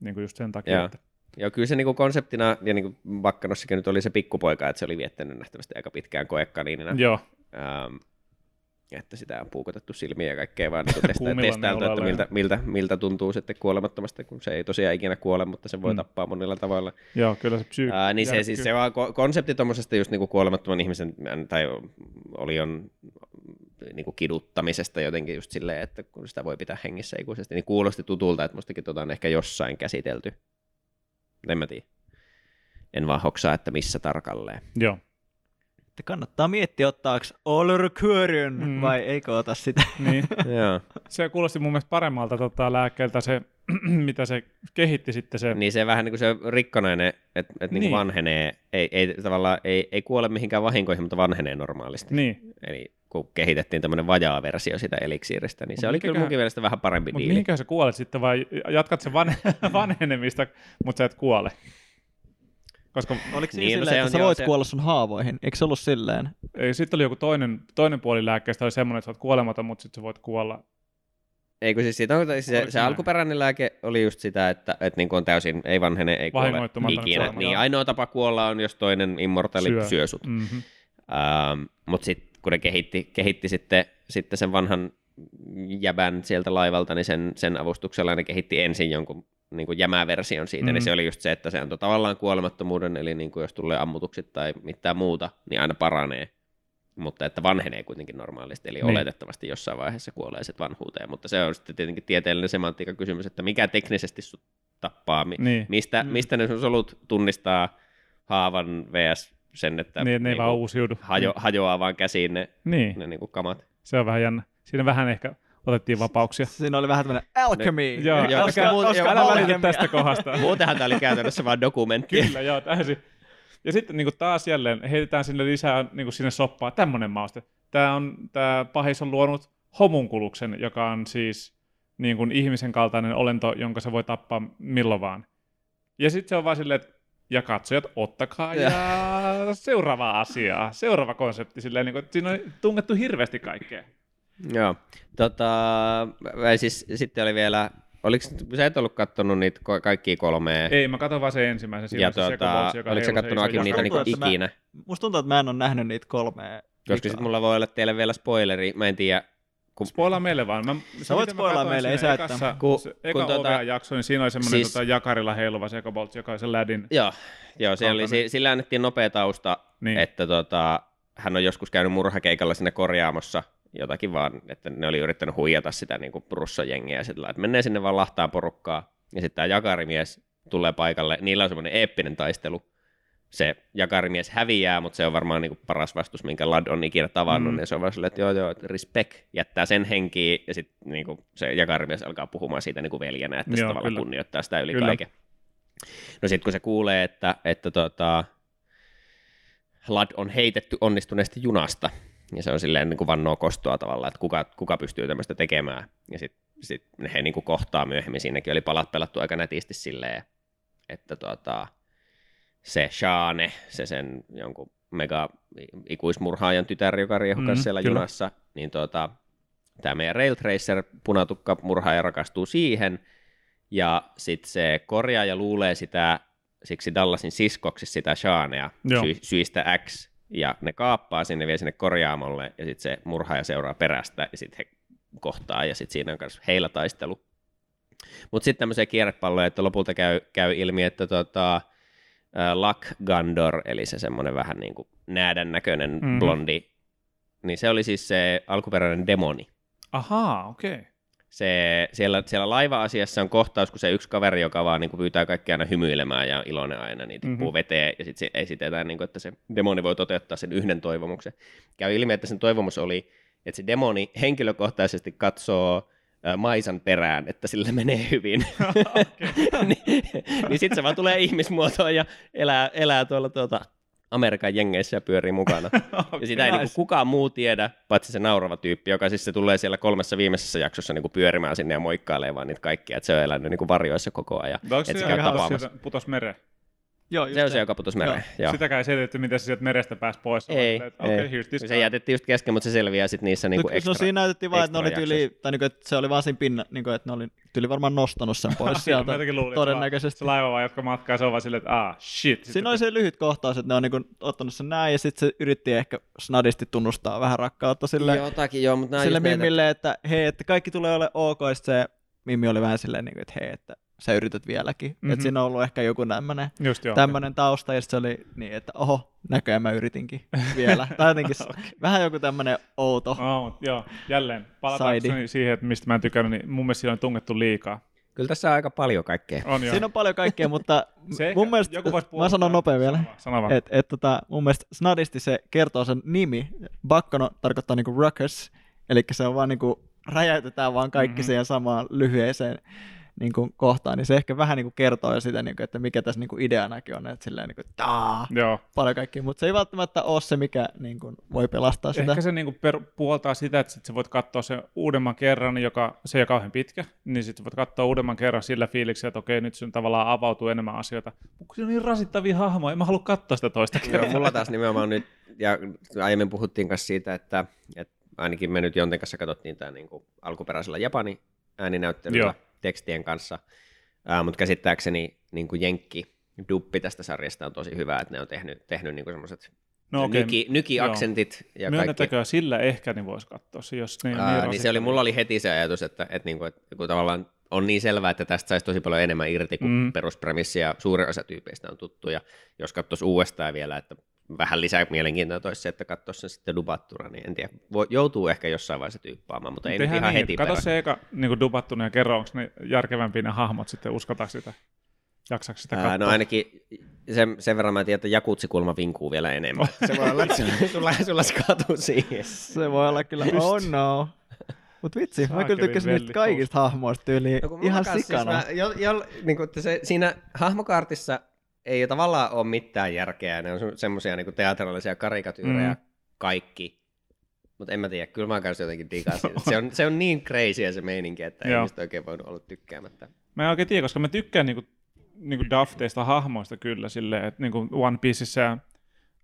niin kuin just sen takia. Joo, että... Joo kyllä se niin kuin konseptina, ja niin kuin Bakkanossakin nyt oli se pikkupoika, että se oli viettänyt nähtävästi aika pitkään koekaniinina. Joo. Että sitä on puukotettu silmiä ja kaikkea vaan testailtu, että miltä tuntuu sitten kuolemattomasta, kun se ei tosiaan ikinä kuole, mutta se voi tappaa monilla tavalla. Joo, kyllä se niin se siis se konsepti tuommoisesta just niinku kuolemattoman ihmisen, tai olion niinku kiduttamisesta jotenkin just silleen, että kun sitä voi pitää hengissä ikuisesti, niin kuulosti tutulta, että mustakin on ehkä jossain käsitelty. En mä tiedä. En vaan hoksaa, että missä tarkalleen. Joo. Kannattaa miettiä, ottaako Olrykyöryn vai eikö ota sitä. Niin. Se kuulosti mun mielestä paremmalta lääkkeeltä se, mitä se kehitti sitten. Se... Niin se vähän niin kuin se rikkonainen, että niin vanhenee, ei kuole mihinkään vahinkoihin, mutta vanhenee normaalisti. Niin. Eli kun kehitettiin tämmöinen vajaa versio sitä eliksiiristä, niin se oli kyllä munkin mielestä vähän parempi diili. Mutta mihinkään sä kuolet sitten, vai jatkat sen vanhenemista, mutta sä et kuole? Koska oliko siinä silleen, että sä voit kuolla sun haavoihin? Eikö se ollut silleen? Sitten oli joku toinen puoli lääkkeestä, oli semmoinen, että sä oot kuolematon, mutta sitten sä voit kuolla. Eikö siis siitä on, se alkuperäinen lääke oli just sitä, että niin kuin on täysin ei vanhene, ei kuole ikinä. Niin ainoa tapa kuolla on, jos toinen immortali syö sut. Mm-hmm. Mutta sitten kun ne kehitti sitten sen vanhan jäbän sieltä laivalta, niin sen avustuksella ne kehitti ensin jonkun niin kuin jämäversion siitä, niin se oli just se, että se antoi tavallaan kuolemattomuuden, eli niin kuin jos tulee ammutukset tai mitään muuta, niin aina paranee, mutta että vanhenee kuitenkin normaalisti, eli oletettavasti jossain vaiheessa kuolee sitten vanhuuteen, mutta se on sitten tietenkin tieteellinen semantiikan kysymys, että mikä teknisesti sut tappaa, mistä ne sun solut tunnistaa haavan vs. sen, että niin, ne vaan uusiudu. Hajoaa vaan käsiin ne niin kuin kamat. Se on vähän jännä. Siinä vähän ehkä... Otettiin vapauksia. Siinä oli vähän tämmöinen alchemy. Joo, koska älä välitä tästä kohdasta. Muutenhan tämä oli käytännössä vaan dokumentti. Kyllä, joo, täysin. Ja sitten niin taas jälleen heitetään sinne lisää niin sinne soppaa tämmöinen mauste. Tämä pahis on luonut homunkuluksen, joka on siis niin kuin ihmisen kaltainen olento, jonka se voi tappaa milloin vaan. Ja sitten se on vaan silleen, että ja katsojat, ottakaa ja seuraava asia, seuraava konsepti. Silleen, niin kuin, että siinä on tungettu hirveästi kaikkea. Joo, siis sitten oli vielä, sä et ollut kattonut niitä kaikkia kolmea? Ei, mä katson vaan sen ensimmäisen silloin, se Cyberbolts, joka oliko sä kattonut Akim niitä niinku ikinä? Musta tuntuu, että mä en ole nähnyt niitä kolmea. Koska sit mulla voi olla teille vielä spoileri, mä en tiedä. Spoilaa meille vaan. Sä voit spoilaa meille, ei sä että. Eka OVA-jakso, niin siinä oli semmoinen siis, jakarilla heiluva Cyberbolts, joka oli sen lädin. Joo, sillä annettiin nopea tausta, että hän on joskus käynyt murhakeikalla siinä korjaamossa. Jotakin vaan, että ne oli yrittänyt huijata sitä niin kuin russojengiä, että menee sinne vaan lahtaa porukkaa, ja sitten tämä jakarimies tulee paikalle, niillä on semmoinen eeppinen taistelu, se jakarimies häviää, mutta se on varmaan niin kuin paras vastus, minkä Ladd on ikinä tavannut, ja se on vaan silleen, että joo, respect, jättää sen henkiin, ja sitten niin kuin se jakarimies alkaa puhumaan siitä niin kuin veljenä, että se tavallaan kunnioittaa sitä yli kaiken. No sitten kun se kuulee, että Ladd on heitetty onnistuneesti junasta, ja se on silleen niin kuin vannoo kostoa tavallaan, että kuka pystyy tämmöistä tekemään. Ja sitten he niin kuin kohtaa myöhemmin, siinäkin oli palat pelattu aika nätisti silleen, että se Shaane, se sen jonkun mega ikuismurhaajan tytär, joka riehukas siellä junassa, niin tämä meidän Rail Tracer punatukka murhaaja rakastuu siihen, ja sitten se korjaa ja luulee sitä, siksi Dallasin siskoksi sitä Shaanea syistä X, ja ne kaappaa sinne, vie sinne korjaamolle, ja sitten se murhaaja seuraa perästä, ja sitten he kohtaa, ja sitten siinä on myös heillä taistelu. Mutta sitten tämmöisiä kierrepalloja, että lopulta käy ilmi, että Luck Gandor, eli se semmoinen vähän niin kuin näädän näköinen blondi, niin se oli siis se alkuperäinen demoni. Ahaa, okei. Okay. Siellä laiva-asiassa on kohtaus, kun se yksi kaveri, joka vaan niin kuin pyytää kaikki aina hymyilemään ja on iloinen aina, niin tippuu veteen, ja sitten esitetään, niin kuin, että se demoni voi toteuttaa sen yhden toivomuksen. Käy ilmi, että sen toivomus oli, että se demoni henkilökohtaisesti katsoo maisan perään, että sillä menee hyvin. Niin sitten se vaan tulee ihmismuotoon ja elää tuolla Amerikan jengeissä ja pyörii mukana. Ja sitä ei niinku kukaan muu tiedä, paitsi se naurava tyyppi, joka siis se tulee siellä 3 viimeisessä jaksossa niinku pyörimään sinne ja moikkailee vaan niitä kaikkia, että se on elänyt niinku varjoissa koko ajan. Onko se joka putosi mereen? Joo, se on se, joka putosi mereen. Sitäkään ei selitetty, miten se sieltä merestä pääsi pois. Ei. Se jätettiin just kesken, mutta se selviää sitten niissä niinku extra. No siinä näytettiin vaan, että ne oli tyyli, tai niinku, että se oli vaan siinä pinna, niinku, että ne oli tyyli varmaan nostanut sen pois sieltä todennäköisesti. Se laiva vaan jatka matkaa, se on vaan silleen, että shit. Siinä oli se lyhyt kohtaus, että ne on niinku ottanut sen näin, ja sitten se yritti ehkä snadisti tunnustaa vähän rakkautta sille. Jotakin, joo, mutta sille Mimmille, että hei, että kaikki tulee olemaan ok, ja se Mimmi oli vähän silleen, että hei, että sä yrität vieläkin. Mm-hmm. Että siinä on ollut ehkä joku tämmöinen tausta, ja se oli niin, että oho, näköjään mä yritinkin vielä. Tai jotenkin vähän joku tämmöinen outo. Joo, jälleen palatakseni siihen, että mistä mä en tykännyt, niin mun mielestä siinä on tungettu liikaa. Kyllä tässä on aika paljon kaikkea. Siinä on paljon kaikkea, mutta mun mielestä, mä sanon nopein vielä, että mun mielestä snadisti se kertoo sen nimi. Baccano tarkoittaa niinku ruckus, eli se on vaan niinku, räjäytetään vaan kaikki siihen samaan lyhyeseen niin kuin kohtaan, niin se ehkä vähän niin kuin kertoo jo sitä, niin kuin, että mikä tässä niin kuin ideanakin on, että silleen niin kuin, paljon kaikkia, mutta se ei välttämättä ole se, mikä niin kuin voi pelastaa sitä. Ehkä se niin kuin puoltaa sitä, että sit sä voit katsoa sen uudemman kerran, se ei ole kauhean pitkä, niin sitten voit katsoa uudemman kerran sillä fiiliksellä, että okei, nyt sun tavallaan avautuu enemmän asioita. Mutta se on niin rasittavia hahmoja, en mä halua katsoa sitä toista kertaa. Joo, mulla taas nimenomaan nyt, ja aiemmin puhuttiin kanssa siitä, että ainakin me nyt Jonten kanssa katsottiin tämä niin kuin alkuperäisellä Japani ääninäyttelyllä. Joo. Tekstien kanssa, mutta käsittääkseni niin kuin jenkkiduppi tästä sarjasta on tosi hyvä, että ne on tehnyt niin kuin semmoiset nykiaksentit. Ja myönnetäkö sillä ehkä, niin voisi katsoa se, jos niin se oli, mulla oli heti se ajatus, että kun tavallaan on niin selvää, että tästä saisi tosi paljon enemmän irti kuin peruspremissi, ja suurin osa tyypeistä on tuttuja. Jos katsoisi uudestaan vielä, että vähän lisää mielenkiintoa toisi se, että katsoisi sen sitten dubattuna, niin en tiedä. Joutuu ehkä jossain vaiheessa tyyppaamaan, mutta ei nyt ihan heti. Kato se eka niin dubattuna ja kerro, onko ne järkevämpiä ne hahmot sitten, uskaltaako sitä, jaksaako sitä katsoa? No ainakin sen verran mä tiedän, että Jacuzzi-kulma vinkuu vielä enemmän. Se voi olla, että sulla skatu siihen. Se voi olla kyllä, oh no. Mut vitsi, mä kyllä tykkäsin niistä kaikista hahmoista tyyliin, no, ihan sikana. Siis niin siinä hahmokaartissa ei tavallaan ole mitään järkeä, ne on semmoisia niin teatraalisia karikatyyrejä kaikki, mutta en mä tiedä, kyllä mä kanssa jotenkin digaa siitä. Se on niin crazyä se meininki, että ei mistä oikein voinut olla tykkäämättä. Mä en oikein tiedä, koska mä tykkään niinku dafteista hahmoista kyllä silleen, että niinku One Pieceissä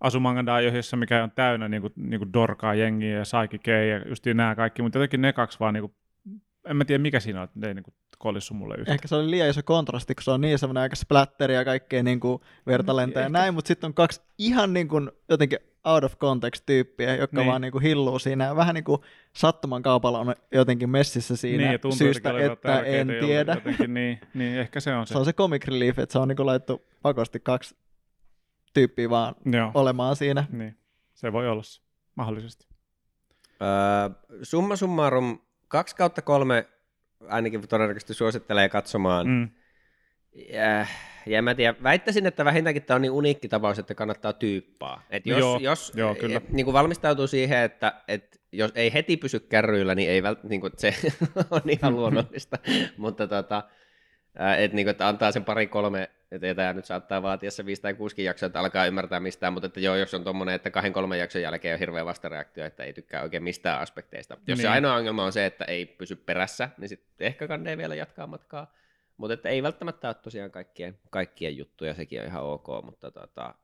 Asumangandaajohissa, mikä on täynnä niinku dorkaa jengiä ja Saiki K ja just nämä kaikki, mutta jotenkin ne kaksi vaan niinku, en mä tiedä mikä siinä on, että ne ei niinku kolissu mulle yhtään. Ehkä se oli liian iso kontrasti, kun se on niin semmoinen aika splatteri ja kaikkea niinku vertalentaa ja näin, mutta sitten on kaksi ihan niinku jotenkin out of context tyyppiä, jotka vaan niinku hilluu siinä ja vähän niinku sattuman kaupalla on jotenkin messissä siinä syystä, että en tiedä. Niin, ehkä se on se. Se on se comic relief, että se on niinku laittu pakosti kaksi tyyppiä vaan olemaan siinä. Niin. Se voi olla se, mahdollisesti. Summa summarum, 2/3 ainakin todennäköisesti suosittelee katsomaan. Ja mä tiedän, väittäisin, että vähintäänkin tämä on niin uniikki tapaus, että kannattaa tyyppaa. Et jos kyllä. Niin valmistautuu siihen, että jos ei heti pysy kärryillä, niin, ei niin kuin, se on ihan luonnollista. Mutta että antaa sen 2-3 että tämä nyt saattaa vaatia se 5 tai 6 jaksoa, että alkaa ymmärtää mistään, mutta että joo, jos on tuommoinen, että 2-3 jakson jälkeen on hirveä vastareaktio, että ei tykkää oikein mistään aspekteista. Jos se ainoa ongelma on se, että ei pysy perässä, niin sitten ehkä kannattaa vielä jatkaa matkaa. Mutta että ei välttämättä ole tosiaan kaikkien juttuja, sekin on ihan ok, mutta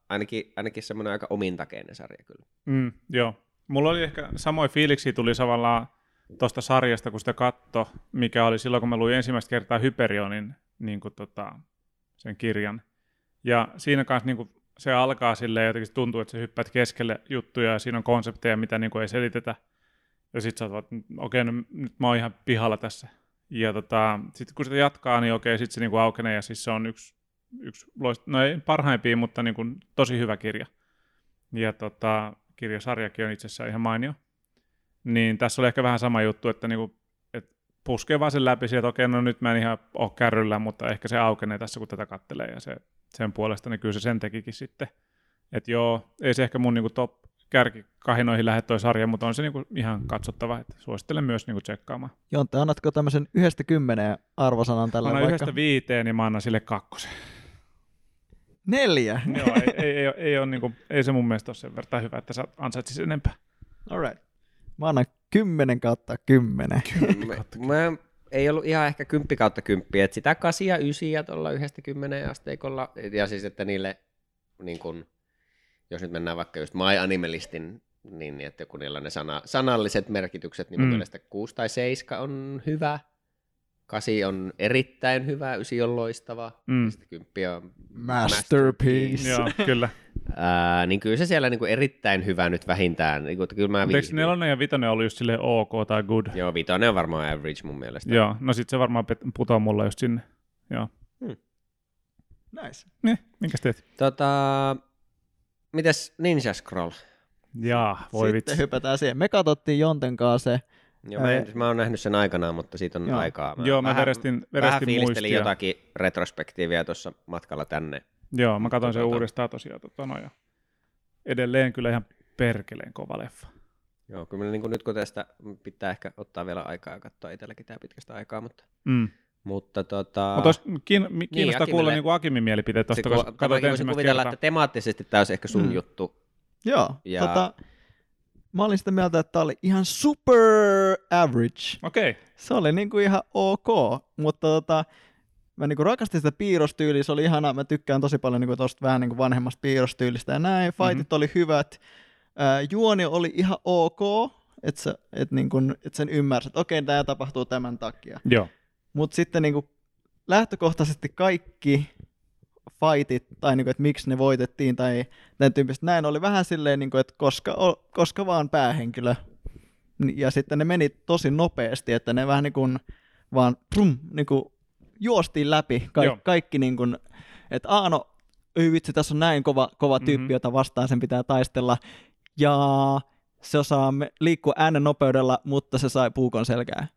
ainakin semmoinen aika omintakeinen sarja kyllä. Mm, joo, mulla oli ehkä samoin fiiliksi tuli tavallaan tuosta sarjasta, kun sitä katto, mikä oli silloin, kun mä luin ensimmäistä kertaa Hyperionin niin kuin sen kirjan. Ja siinä kanssa niin kuin se alkaa silleen, jotenkin tuntuu, että sä hyppäät keskelle juttuja ja siinä on konsepteja, mitä niin kuin ei selitetä. Ja sit sä oot, okei, nyt mä oon ihan pihalla tässä. Ja sitten kun sitä jatkaa, niin okei, sit se niin kuin aukenee ja siis se on yksi no ei parhaimpia, mutta niin kuin tosi hyvä kirja. Ja kirjasarjakin on itse asiassa ihan mainio. Niin tässä oli ehkä vähän sama juttu, että niinku, et puskee vaan sen läpi sieltä, okei, no nyt mä en ihan ole kärryllä, mutta ehkä se aukenee tässä, kun tätä kattelee, ja se, sen puolesta niin kyllä se sen tekikin sitten. Että joo, ei se ehkä mun niinku top kärkikahinoihin lähde toi sarja, mutta on se niinku ihan katsottava, että suosittelen myös niinku tsekkaamaan. Jonte, annatko tämmöisen 1-10 arvosanan tällä vaikka? Mä annan 1-5, niin mä annan sille 2. 4? Joo, ei se mun mielestä ole sen verran hyvä, että sä ansaitsis enempää. All right. Mä annan 10/10. Mä ei ollut ihan ehkä 10/10, että sitä 8 ja 9 tuolla 1-10 asteikolla, ja siis että niille, niin kun, jos nyt mennään vaikka just My Anime Listin, niin että kun niillä on ne sanalliset merkitykset, niin mielestä 6 tai 7 on hyvä, 8 on erittäin hyvä, 9 on loistava, 10 on masterpiece. Joo, kyllä. Niin kyllä se siellä niinku erittäin hyvä nyt vähintään. Niin, kyllä mä Eikö 4 ja 5 ollut just silleen ok tai good? Joo, 5 on varmaan average mun mielestä. Joo, no sit se varmaan putoaa mulla just sinne. Joo. Nice. Niin, minkäs teet? Mites Ninja Scroll? Jaa, voi vitsi. Sitten hypätään siihen. Me katsottiin Jonten kanssa se. Joo, mä oon nähnyt sen aikanaan, mutta siitä on aikaa. Joo, mä vähän fiilistelin jotakin retrospektiiviä tuossa matkalla tänne. Joo, mä katsoin sen uudestaan tosiaan. Edelleen kyllä ihan perkeleen kova leffa. Joo, kyllä niin nyt kun tästä pitää ehkä ottaa vielä aikaa ja katsoa itselläkin tämä pitkästä aikaa, mutta... Mutta kiinnostaa kuulla niin kuin Akimin mielipiteet tuosta, koska katsoit ensimmäistä kertaa. Että temaattisesti tämä olisi ehkä sun juttu. Joo, mä olin sitä mieltä, että tämä oli ihan super average. Okei. Se oli niin kuin ihan ok, mutta mä niinku rakastin sitä piirrostyyliä, se oli ihanaa, mä tykkään tosi paljon niinku tosta vähän niinku vanhemmasta piirrostyylistä ja näin, fightit oli hyvät, juoni oli ihan ok, että sä et sen ymmärsit, että okei, tämä tapahtuu tämän takia. Mutta sitten niinku lähtökohtaisesti kaikki fightit, tai niinku, että miksi ne voitettiin tai tämän tyyppistä, näin oli vähän silleen, niinku, että koska vaan päähenkilö. Ja sitten ne meni tosi nopeasti, että ne vähän niinku vaan niinku juostiin läpi kaikki niin kuin, että no, vitsi, tässä on näin kova tyyppi, jota vastaan sen pitää taistella, ja se osaa liikkua äänen nopeudella, mutta se sai puukon selkään.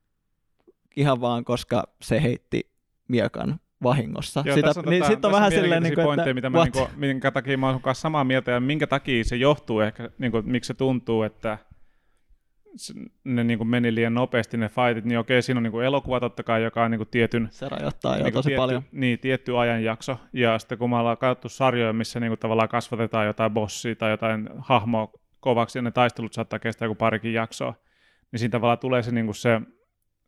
Ihan vaan, koska se heitti miekan vahingossa. Joo, sitä, niin sitten on vähän silleen, niin kuin, että mitä minkä takia mä oon kanssa samaa mieltä, ja minkä takia se johtuu ehkä, niin kuin, miksi se tuntuu, että ne niin kuin meni liian nopeasti ne fightit, niin okei, siinä on niin kuin elokuva totta kai, joka on niin kuin tietyn... Se rajoittaa niin kuin tosi paljon. Niin, tietty ajanjakso. Ja sitten kun me ollaan katsottu sarjoja, missä niin kuin tavallaan kasvatetaan jotain bossia tai jotain hahmoa kovaksi, ja ne taistelut saattaa kestää joku parikin jaksoa, niin siinä tavallaan tulee se, niin kuin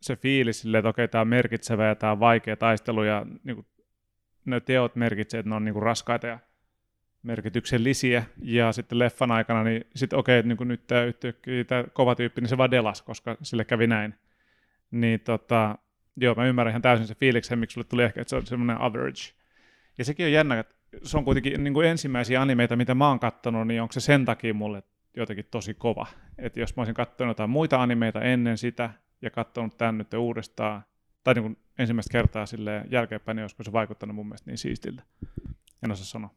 se fiilis silleen, että okei, tämä on merkitsevä ja tämä on vaikea taistelu, ja niin kuin ne teot merkitsee, että ne on niin kuin raskaita ja merkityksellisiä, ja sitten leffan aikana, niin sitten okei, että niin nyt tämä kova tyyppi, niin se vaan delas, koska sille kävi näin. Niin joo, mä ymmärrän ihan täysin se fiiliksen, miksi sulle tuli ehkä, että se on semmoinen average. Ja sekin on jännä, että se on kuitenkin niin kuin ensimmäisiä animeita, mitä mä oon kattonut, niin onko se sen takia mulle jotenkin tosi kova. Että jos mä olisin katsonut jotain muita animeita ennen sitä, ja katsonut tämän nyt uudestaan, tai niin kuin ensimmäistä kertaa silleen jälkeenpäin, niin olisiko se vaikuttanut mun mielestä niin siistiltä. En osaa sanoa.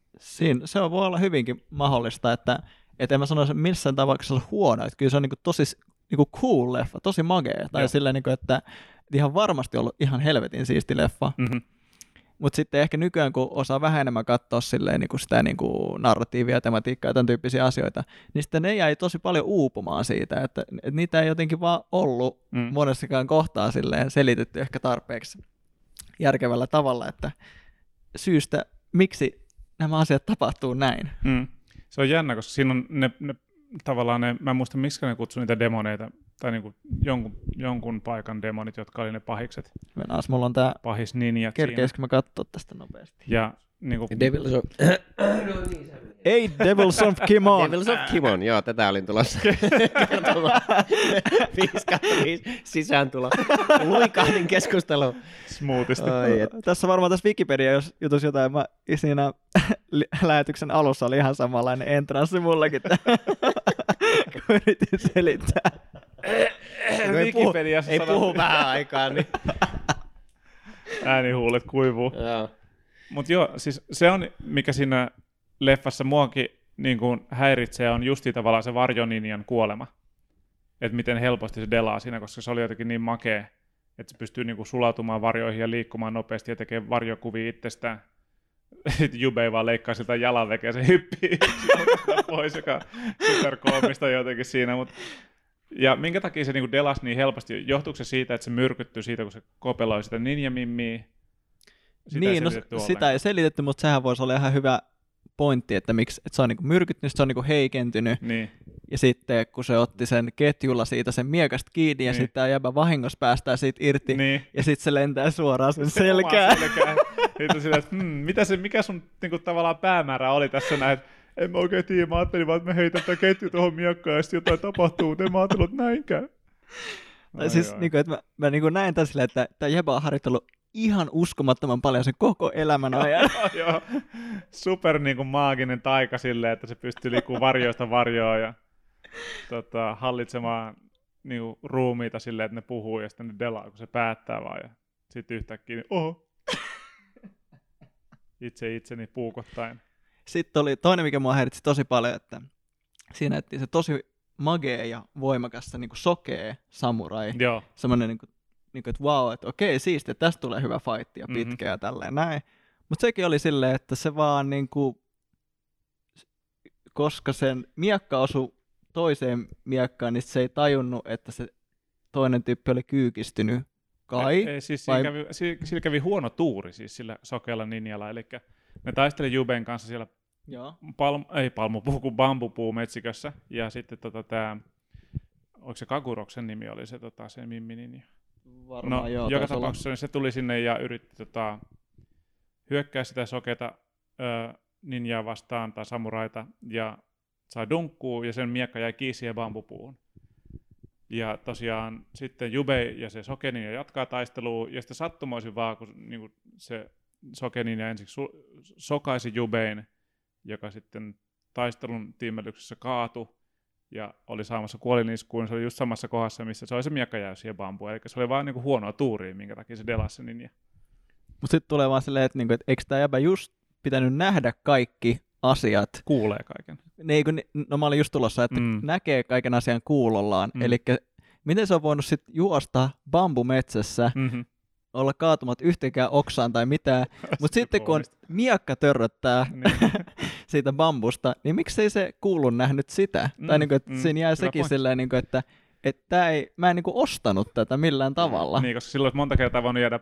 Se voi olla hyvinkin mahdollista, että en mä sanoisi missään tapauksessa huono. Että kyllä se on niinku tosi niinku cool leffa, tosi magea. Tai silleen, niinku, että ihan varmasti ollut ihan helvetin siisti leffa. Mm-hmm. Mutta sitten ehkä nykyään, kun osaa vähän enemmän katsoa silleen, niinku sitä niinku narratiivia, tematiikkaa ja tämän tyyppisiä asioita, niin sitten ne jäi tosi paljon uupumaan siitä. Että niitä ei jotenkin vaan ollut monessakaan kohtaa silleen selitetty ehkä tarpeeksi järkevällä tavalla, että syystä miksi nämä asiat tapahtuu näin. Mm. Se on jännä, koska siinä on ne tavallaan ne, mä en muista miksi ne kutsui niitä demoneita, tai niin kuin jonkun paikan demonit, jotka oli ne pahikset. Venäas, mulla on tää pahis ninjat siinä. Kerkeisikö mä katsoa tästä nopeasti? Ja niinku ei Devils of Kimon. Devils of Kimon, joo, tätä olin tulossa. Kertomaan. 5-5 sisääntulo. Luikahdin keskustelu. Smoothista. Ai, tässä varmaan tässä Wikipedia-jutussa jotain. Mä siinä lähetyksen alussa oli ihan samanlainen entranssi mullakin. Kun yritin selittää. Wikipediassa ei puhu vähän aikaa. Niin. Äänihuulet kuivuu. Joo. Mut joo, siis se on, mikä siinä leffassa muakin niin kuin häiritsee, on justi tavallaan se varjoninjan kuolema. Että miten helposti se delaa siinä, koska se oli jotenkin niin makea, että se pystyy niin kuin sulautumaan varjoihin ja liikkumaan nopeasti ja tekee varjokuvia itsestään. Sitten Jubei vaan leikkaa siltä jalanvekeä ja se hyppii pois, joka on superkoomista jotenkin siinä. Ja minkä takia se niin kuin delasi niin helposti? Johtuuko se siitä, että se myrkyttyy siitä, kun se kopeloi sitä ninjamimmiä? Sitä ei selitetty, mutta sehän voisi olla ihan hyvä pointti, että miksi että se on niinku myrkyttynyt, se on niinku heikentynyt. Niin. Ja sitten kun se otti sen ketjulla siitä sen miekasta kiinni ja sitten tämä jäbä vahingossa päästää siitä irti ja sitten se lentää suoraan sen selkään. Sitten sillä, että mikä sun niinku, tavallaan päämäärä oli tässä näin? En mä oikein tiedä, mä ajattelin vaan, että mä heitän tämän ketjun tuohon miekkaan ja sitten jotain tapahtuu, en mä ajatellut, että näinkään. Tai siis, niinku, että mä niinku näen tämän silleen, että tämä jäbä on harjoitellut ihan uskomattoman paljon sen koko elämän ajan. Joo. Super niinku maaginen taika silleen, että se pystyy liikkumaan varjoista varjoon ja hallitsemaan niinku ruumiita silleen, että ne puhuu ja sitten ne delaa, kun se päättää vaan. Ja sitten yhtäkkiä, niin oho, itseni puukottain. Sitten oli toinen, mikä mua häiritsi tosi paljon, että siinä näytti se tosi magee ja voimakas, niinku sokee samurai. Joo. Semmoinen niinku että vau, että okei, siistiä, tästä tulee hyvä fight ja pitkä ja tälleen näin. Mutta sekin oli silleen, että se vaan niinku, koska sen miekka osui toiseen miekkaan, niin se ei tajunnut, että se toinen tyyppi oli kyykistynyt kai. Sillä kävi huono tuuri siis sillä sokealla ninjalla, eli ne taisteli Juben kanssa siellä bambupuu metsikössä, ja sitten tää, oliko se Kaguroksen nimi oli se, se mimmininja? Varmaan, no, joo, joka tapauksessa niin se tuli sinne ja yritti hyökkää sitä sokeata ninjaa vastaan tai samuraita ja sai dunkkuu ja sen miekka jäi kiinni siihen bambupuuhun. Ja tosiaan sitten Jubei ja se sokeninja jatkaa taistelua ja sitten sattumoisin vaan, kun niin se sokeninja ensiksi sokaisi Jubein, joka sitten taistelun tiimellyksessä kaatui. Ja oli saamassa kuoliniskuun, se oli just samassa kohdassa, missä se oli se miekkajaus ja bambu. Eli se oli vaan niinku huonoa tuuria, minkä takia se delasi sen ninja. Mutta sitten tulee vaan silleen, että niinku, et eikö tämä jäbä just pitänyt nähdä kaikki asiat? Kuulee kaiken. Niin, no mä olin just tulossa, että näkee kaiken asian kuulollaan. Elikkä miten se on voinut sitten juosta bambumetsässä, olla kaatumat yhtäkään oksaan tai mitään, mutta sitten kun miekka törröttää siitä bambusta, niin miksei se kuulun nähnyt sitä? Tai niin kuin, että siinä jää sekin silleen, niin kuin, että ei, mä en niin kuin ostanut tätä millään tavalla. Niin, koska silloin olisi monta kertaa voinut jäädä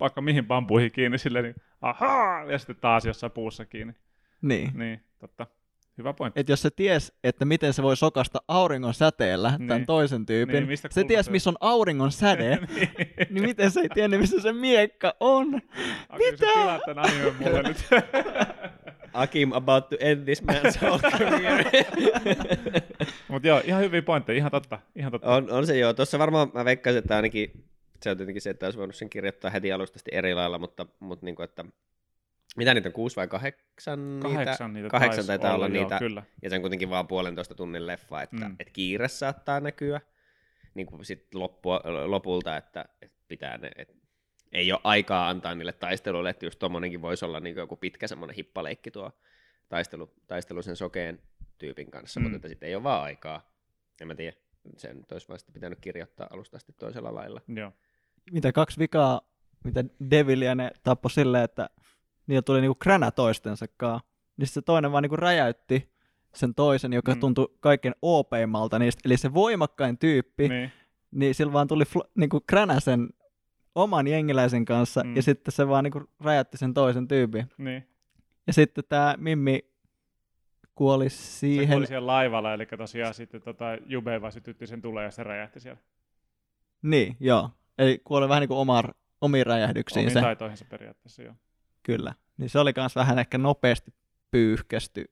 vaikka mihin bambuihin kiinni, silleen niin ahaa, ja sitten taas jossain puussa kiinni. Niin, totta. Hyvä pointti. Että jos se ties, että miten se voi sokasta auringon säteellä tämän toisen tyypin, se ties, missä on auringon säde, niin miten se ei tiennyt, missä se miekka on? Akim, mitä? Sä tilaat tämän animen mulle nyt. Akim, about to end this man's whole career. Mutta joo, ihan hyviä pointteja, ihan totta. On se joo. Tuossa varmaan mä veikkaisin, että ainakin se on tietenkin se, että olisi voinut sen kirjoittaa heti alusta eri lailla, mutta niin kuin, että mitä niitä on, 6 vai 8? 8 taitaa olla niitä, joo, ja se on kuitenkin vaan 1,5 tunnin leffa, että et kiire saattaa näkyä niin kuin sit lopulta, että pitää ne, et ei ole aikaa antaa niille taisteluille, että just tommonenkin voisi olla niin kuin joku pitkä semmoinen hippaleikki tuo taistelu sen sokeen tyypin kanssa, mutta sitten ei ole vaan aikaa, en mä tiedä, sen olisi vaan sitten pitänyt kirjoittaa alusta asti toisella lailla. Joo. Mitä 2 vikaa, mitä Devilia ne tappoi silleen, että niillä tuli niinku kränä toistensakaan. Niin se toinen vaan niinku räjäytti sen toisen, joka tuntui kaikkein OP-malta niistä. Eli se voimakkain tyyppi, niin sillä vaan tuli niinku kränä sen oman jengiläisen kanssa, ja sitten se vaan niinku räjäytti sen toisen tyypin. Niin. Ja sitten tämä Mimmi kuoli siihen. Se kuoli siellä laivalla, eli tosiaan sitten Jubei vaan sytytti sen tuleen ja se räjähti siellä. Niin, joo. Eli kuoli vähän niin kuin omiin räjähdyksiinsä. Omiin taitoihinsa periaatteessa, joo. Kyllä. Niin se oli myös vähän ehkä nopeasti pyyhkästy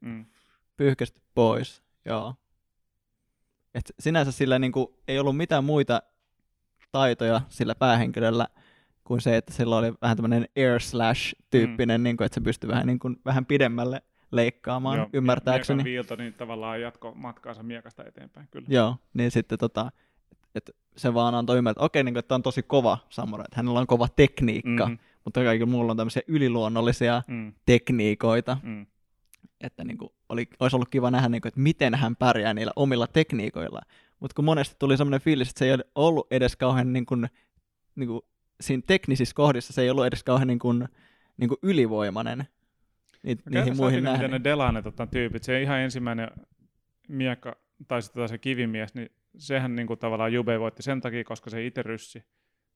pois, joo. Et sinänsä sillä niin kuin ei ollut mitään muita taitoja sillä päähenkilöllä kuin se, että sillä oli vähän tämmöinen air slash-tyyppinen, niin kuin, että se pystyi vähän pidemmälle leikkaamaan, joo, ymmärtääkseni. Miekan viilto, niin tavallaan jatko matkaansa miekasta eteenpäin, kyllä. Joo, niin sitten se vaan antoi ymmärtää, että okei, niin kuin, että on tosi kova samurai, että hänellä on kova tekniikka, mutta kaikilla muulla on tämmöisiä yliluonnollisia tekniikoita. Mm. Että niin kuin olisi ollut kiva nähdä, niin kuin, että miten hän pärjää niillä omilla tekniikoilla. Mutta kun monesti tuli semmoinen fiilis, että se ei ollut edes kauhean, niin kuin, siinä teknisissä kohdissa se ei ollut edes kauhean niin kuin ylivoimainen niihin muihin nähden. Miten ne Delanet tyypit, se ihan ensimmäinen miekka, tai sitten se kivimies, niin sehän niin kuin, tavallaan Jubei voitti sen takia, koska se itse ryssi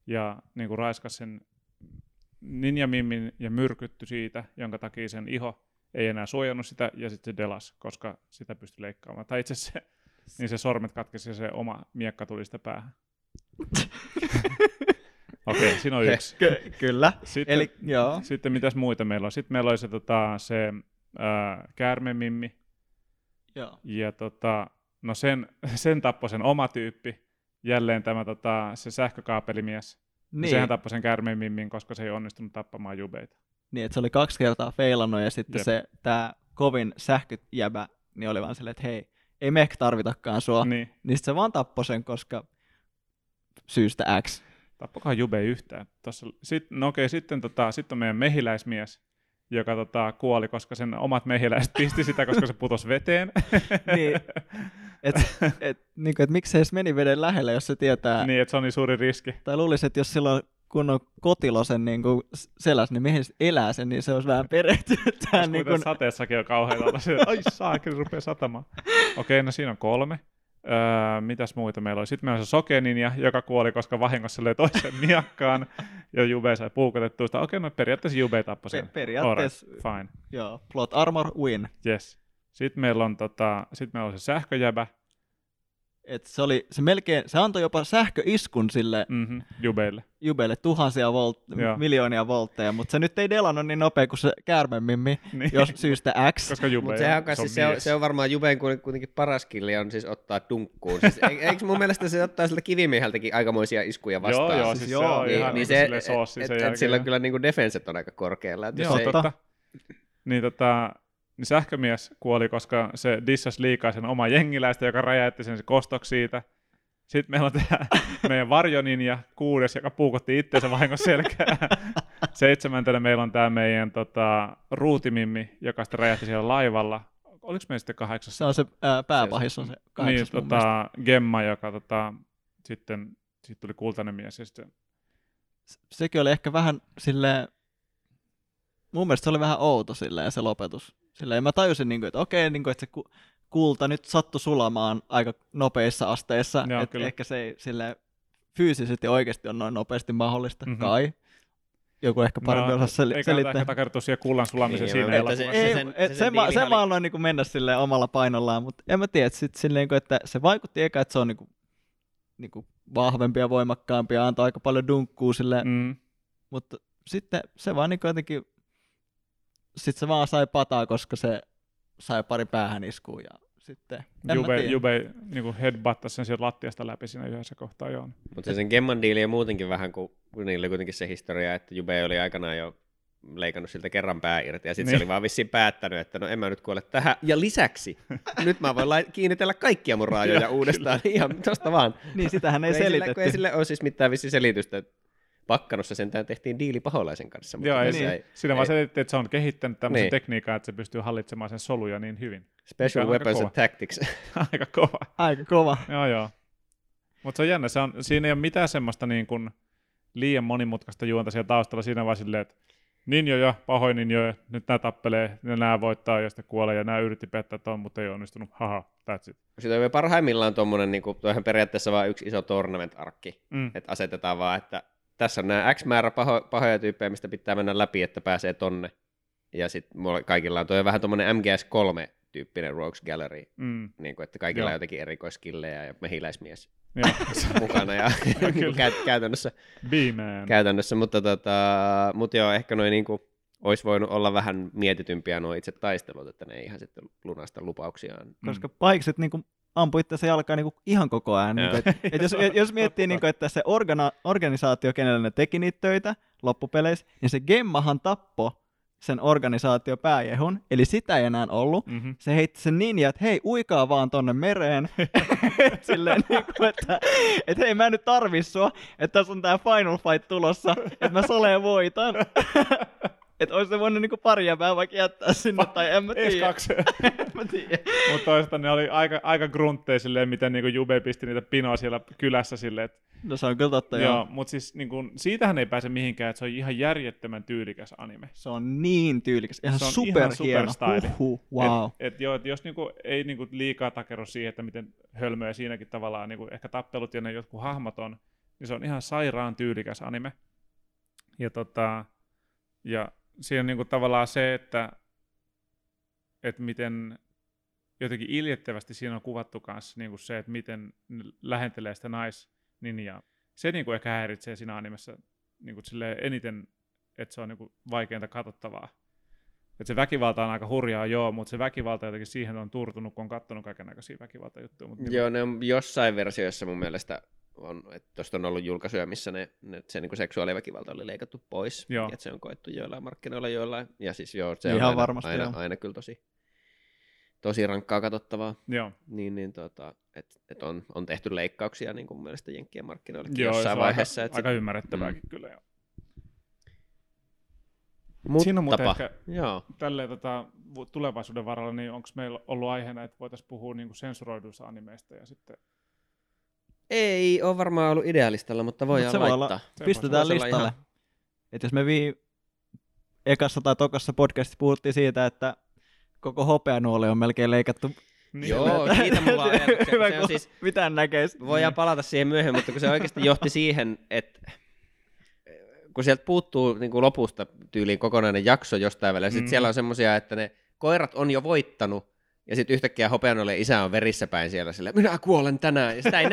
ja niin kuin, raiskasi sen Ninja Mimmin ja myrkytty siitä, jonka takia sen iho ei enää suojannut sitä, ja sitten se delas, koska sitä pystyi leikkaamaan. Tai itse asiassa niin se sormet katkesi ja se oma miekka tuli sitä päähän. Okei, siinä on yksi. Kyllä. Sitten, eli, joo. Sitten mitäs muita meillä on? Sitten meillä oli se käärmemimmi. Joo. Ja no sen tappoi sen oma tyyppi. Jälleen tämä se sähkökaapelimies. Niin. Sehän tappoi sen käärmemimmin, koska se ei onnistunut tappamaan Jubeita. Niin, että se oli 2 kertaa feilannut ja sitten se tää kovin sähköjäbä niin oli vaan silleen, että hei, ei me ehkä tarvitakaan sua. Niin sitten se vaan tappoi sen, koska syystä X. Tappokaa Jubei yhtään. Sitten on meidän mehiläismies, joka kuoli, koska sen omat mehiläiset pisti sitä, koska se putosi veteen. Niin, että miksi se edes meni veden lähelle, jos se tietää. Niin, että se on niin suuri riski. Tai luulisi, että jos silloin kun on kotilosen selässä, niin mihin elää sen, niin se olisi vähän perehtynyt tähän. Niin kun sateessakin on kauhean olla. Ai saakeli, rupeaa satamaan. Okei, no siinä on 3. Mitäs muita meillä oli? Sitten meillä on se Sokeninja, joka kuoli, koska vahingossa löi toisen miakkaan, ja Jubei sai puukotettua sitä. Okei, no periaatteessa Jubei tappoi sen. Periaatteessa. Right, fine. Joo, plot armor win. Yes. Sitten meillä on, se sähköjäbä. Et se antoi jopa sähköiskun sille Jubeille tuhansia miljoonia voltteja, mutta se nyt ei delannut niin nopea kuin se käärmemimmi, jos syystä X. Koska se on varmaan Jubein kuitenkin paras killi on siis ottaa dunkkuun. Siis, eikö mun mielestä se ottaa siltä kivimieheltäkin aikamoisia iskuja vastaan? Joo, siis se on ihan niin silleen soossi sen jälkeen. Sillä kyllä niinku defenset on aika korkealla. Joo, totta. Niin niin sähkömies kuoli, koska se dissasi liikaa sen omaa jengiläistä, joka räjäytti sen kostoksi siitä. Sitten meillä on tämä meidän varjoninja 6, joka puukotti itseensä vahingossa selkää. 7. meillä on tämä meidän ruutimimmi, joka sitten räjähti siellä laivalla. Oliko meillä sitten 8? Se on se pääpahis on se 8. Niin, Gemma, joka sitten tuli kultainen mies. Ja sitten sekin oli ehkä vähän silleen, mun mielestä se oli vähän outo silleen se lopetus. Silleen mä tajusin, että okei, että se kulta nyt sattui sulamaan aika nopeissa asteissa, joo, että kyllä. Ehkä se ei silleen fyysisesti oikeasti on noin nopeasti mahdollista, kai. Joku ehkä parempi osaa selittää. Eikä ehkä takertu siihen kullan sulamiseen siinä elokuvassa. Sen mä annoin mennä silleen omalla painollaan, mutta en mä tiedä, että se vaikutti eikä, että se on niin kuin vahvempi ja voimakkaampi ja antoi aika paljon dunkkuu silleen, mutta sitten se vaan jotenkin. Sitten se vaan sai pataa, koska se sai pari päähän iskua ja sitten Jubei niinku headbuttasi sen sieltä lattiasta läpi siinä yhdessä kohtaa, joo. Mutta sen Gemman diili ja muutenkin vähän, kun niillä oli kuitenkin se historia, että Jubei oli aikanaan jo leikannut siltä kerran pää irti ja sitten se oli vaan vissiin päättänyt, että no en mä nyt kuole tähän. Ja lisäksi, nyt mä voin kiinnitellä kaikkia mun raajoja uudestaan ihan tosta vaan. Niin sitähän ei selitetty. Kun ei sille ole siis mitään vissiin selitystä. Baccanossa sentään tehtiin diili paholaisen kanssa. Mutta joo, ei. Siinä vaan selitettiin, että se on kehittänyt tämmöisen tekniikan, että se pystyy hallitsemaan sen soluja niin hyvin. Special Weapons and Tactics. Aika kova. Aika kova. Joo. Mutta se on jännä. Siinä ei ole mitään semmoista niin kuin liian monimutkaista juonta siellä taustalla. Siinä vaan silleen, että ninjoja, pahoin ninjoja, nyt nämä tappelee, nämä voittaa ja sitten kuolee ja nämä yritti pettää tuon, mutta ei onnistunut. Haha, that's it. Sitä on parhaimmillaan tuommoinen, tuohan periaatteessa vaan yksi iso tournament-arkki, että asetetaan vaan, että tässä on nämä X määrä pahoja tyyppejä, mistä pitää mennä läpi, että pääsee tonne. Ja sitten kaikilla on tuo vähän tuommoinen MGS3-tyyppinen Rogues Gallery, niin kuin, että kaikilla on jotenkin erikoiskillejä ja mehiläismies mukana ja käytännössä. Mutta joo, ehkä noin niin kuin olisi voinut olla vähän mietitympiä nuo itse taistelut, että ne ei ihan sitten lunasta lupauksiaan. Koska paikset niin kuin ampui itseänsä jalkaan niin kuin ihan koko ajan. Niin kuin, et jos miettii, niin kuin, että se organisaatio, kenellä ne teki niitä töitä loppupeleissä, niin se Gemmahan tappoi sen organisaatio pääjehun, eli sitä ei enää ollut. Mm-hmm. Se heitti sen ninja, että hei, uikaa vaan tonne mereen. Silleen niin kuin, että hei, mä en nyt tarvi sua, että tässä on tää Final Fight tulossa, että mä Saleen voitan. Että olisi se voinut niinku paria vähän vaikka jättää sinne, tai en mä tiedä. Mutta toistaan ne oli aika gruntteja silleen, miten niinku Jube pisti niitä pinoa siellä kylässä silleen. No se on kyllä totta, joo. Mutta siis niinku, siitähän ei pääse mihinkään, että se on ihan järjettömän tyylikäs anime. Se on niin tyylikäs, ihan superhieno. Wow. Et jos niinku, ei niinku liikaa takeru siihen, että miten hölmöjä siinäkin tavallaan, niinku, ehkä tappelut ja ne jotkut hahmot on, niin se on ihan sairaan tyylikäs anime. Ja siinä on niinku tavallaan se, että miten jotenkin iljettävästi siinä on kuvattu kanssa niinku se, että miten lähentelee sitä naisninjaa. Se niinku ehkä häiritsee siinä animessa niinku eniten, että se on niinku vaikeinta katsottavaa. Et se väkivalta on aika hurjaa, joo, mutta se väkivalta jotenkin siihen on turtunut, kun on katsonut kaikennäköisiä väkivaltajuttuja. Joo, ne on jossain versioissa mun mielestä... Tuosta on ollut julkaisuja, missä se niinku seksuaaliväkivalta oli leikattu pois, joo. Ja se on koettu joillain markkinoilla joillain, ja siis joo, se ihan on aina kyllä tosi rankkaa katsottavaa, joo. Niin, on tehty leikkauksia niin kuin mun mielestä jenkkien markkinoillekin jossain vaiheessa. Aika ymmärrettävääkin kyllä, joo. Siinä on muuten ehkä tälleen tulevaisuuden varalla, niin onko meillä ollut aiheena, että voitaisiin puhua niin kuin sensuroiduissa animeista ja sitten... Ei ole varmaan ollut idealistalla, mutta voidaan laittaa. Pistetään listalle. Ihan... Et jos me ekassa tai tokassa podcastissa puhuttiin siitä, että koko hopeanuoli on melkein leikattu. Niin. Joo, siitä mulla on ajatuksia. Siis, mitään näkeis. Voidaan palata siihen myöhemmin, mutta kun se oikeasti johti siihen, että kun sieltä puuttuu niin kuin lopusta tyyliin kokonainen jakso jostain välillä, sitten siellä on semmoisia, että ne koirat on jo voittanut, ja sitten yhtäkkiä hopeanolle isä on verissä päin siellä silleen, minä kuolen tänään. Ja sitä ei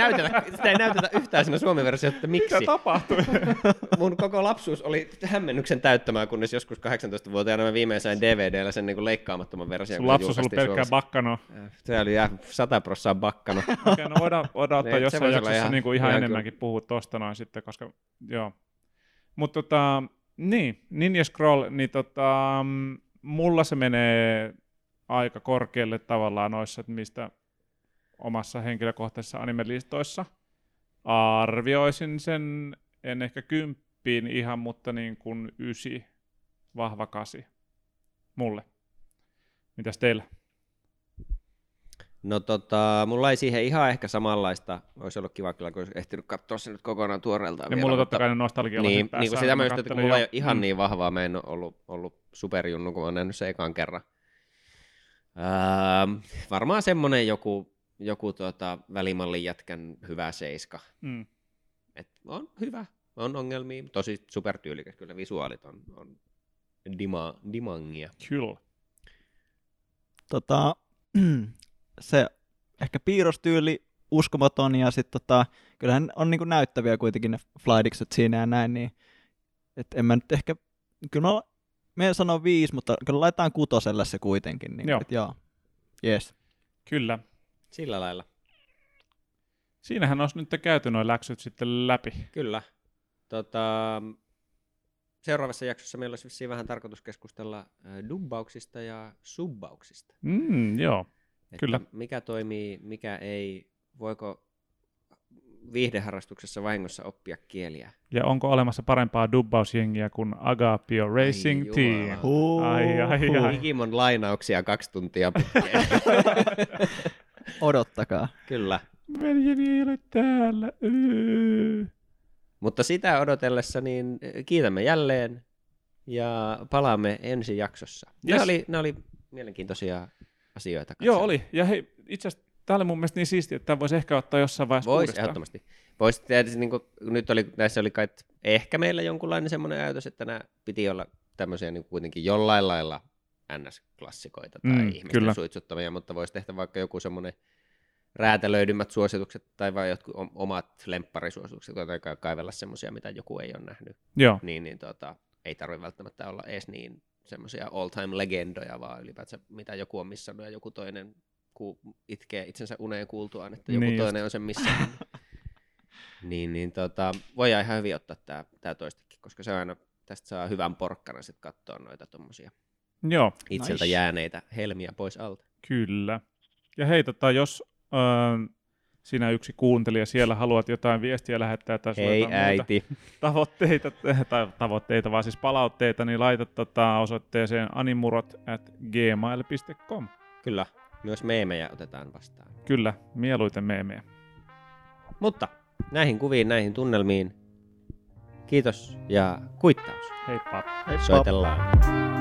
näytetä yhtään siinä Suomen versiossa, että miksi. Mitä tapahtui? Mun koko lapsuus oli hämmennyksen täyttämää, kunnes joskus 18-vuotiaana mä viimein sain DVD:llä sen niinku leikkaamattoman version. Sun lapsuus on ollut pelkkää Baccanoa. Se oli 100% Baccano. Okei, no voidaan ottaa jossain jaksossa niinku ihan enemmänkin puhua tosta noin sitten, koska joo. Mutta niin, Ninja Scroll, niin mulla se menee... aika korkealle tavallaan noissa, että mistä omassa henkilökohtaisissa animelistoissa arvioisin sen, en ehkä 10 ihan, mutta niin kuin 9, vahva 8 mulle. Mitäs teillä? No mulla ei siihen ihan ehkä samanlaista, olisi ollut kiva kyllä, kun olisi ehtinyt katsoa sen nyt kokonaan tuoreeltaan. Ja mulla on totta kai nostalgialla niin, päässä. Niin kuin sitä mä just, että mulla ei ole ihan niin vahvaa, mä en ole ollut superjunnu, kun olen nähnyt sen ekaan kerran. Varmaan semmoinen joku välimallin jätkän hyvä 7. Et on hyvä, on ongelmia, tosi supertyylikäs, kyllä visuaalit on dimangia. Kyllä. Se ehkä piirrostyyli uskomaton ja sit kyllähän on niinku näyttäviä kuitenkin ne flightikset siinä ja näin, niin et en mä nyt ehkä, kyllä me en sano 5, mutta kyllä laitetaan 6 se kuitenkin. Niin joo. Joo. Yes. Kyllä. Sillä lailla. Siinähän olisi nyt käyty nuo läksyt sitten läpi. Kyllä. Seuraavassa jaksossa meillä olisi vissiin vähän tarkoitus keskustella dubbauksista ja subbauksista. Joo, että kyllä. Mikä toimii, mikä ei. Voiko viihdeharrastuksessa vahingossa oppia kieliä. Ja onko olemassa parempaa dubbausjengiä kuin Agapio Racing Team? Ai. Digimon lainauksia 2 tuntia pitkään. Odottakaa. Kyllä. Veljeni ei ole täällä. Mutta sitä odotellessa niin kiitämme jälleen ja palaamme ensi jaksossa. Yes. Nämä oli mielenkiintoisia asioita. Katsotaan. Joo, oli. Ja hei, itse asiassa tämä oli mun mielestä niin siistiä, että tämä voisi ehkä ottaa jossain vaiheessa uudestaan. Ehdottomasti. Voisi tehdä, niin nyt näissä oli kai ehkä meillä jonkunlainen semmoinen ajatus, että nämä piti olla tämmöisiä niin kuitenkin jollain lailla NS-klassikoita tai ihmisten kyllä. suitsuttamia, mutta voisi tehdä vaikka joku semmoinen räätälöidymmät suositukset tai vain jotkut omat lempparisuositukset, tai kaivella semmoisia, mitä joku ei ole nähnyt. Joo. Niin, ei tarvitse välttämättä olla edes niin semmoisia all-time legendoja, vaan ylipäätään mitä joku on missannut ja joku toinen itkee itsensä uneen kuultuaan, että joku niin toinen just on sen missannut. niin, voidaan ihan hyvin ottaa tämä toistakin, koska se aina tästä saa hyvän porkkana sitten katsoa noita tommosia joo, itseltä nice. Jääneitä helmiä pois alta. Kyllä. Ja hei, jos sinä yksi kuuntelija siellä haluat jotain viestiä lähettää tai hei, äiti. tavoitteita, vaan siis palautteita, niin laita osoitteeseen animurot@gmail.com. Kyllä, myös meemejä otetaan vastaan. Kyllä, mieluiten meemejä. Mutta näihin kuviin, näihin tunnelmiin, kiitos ja kuittaus. Heippa. Soitellaan.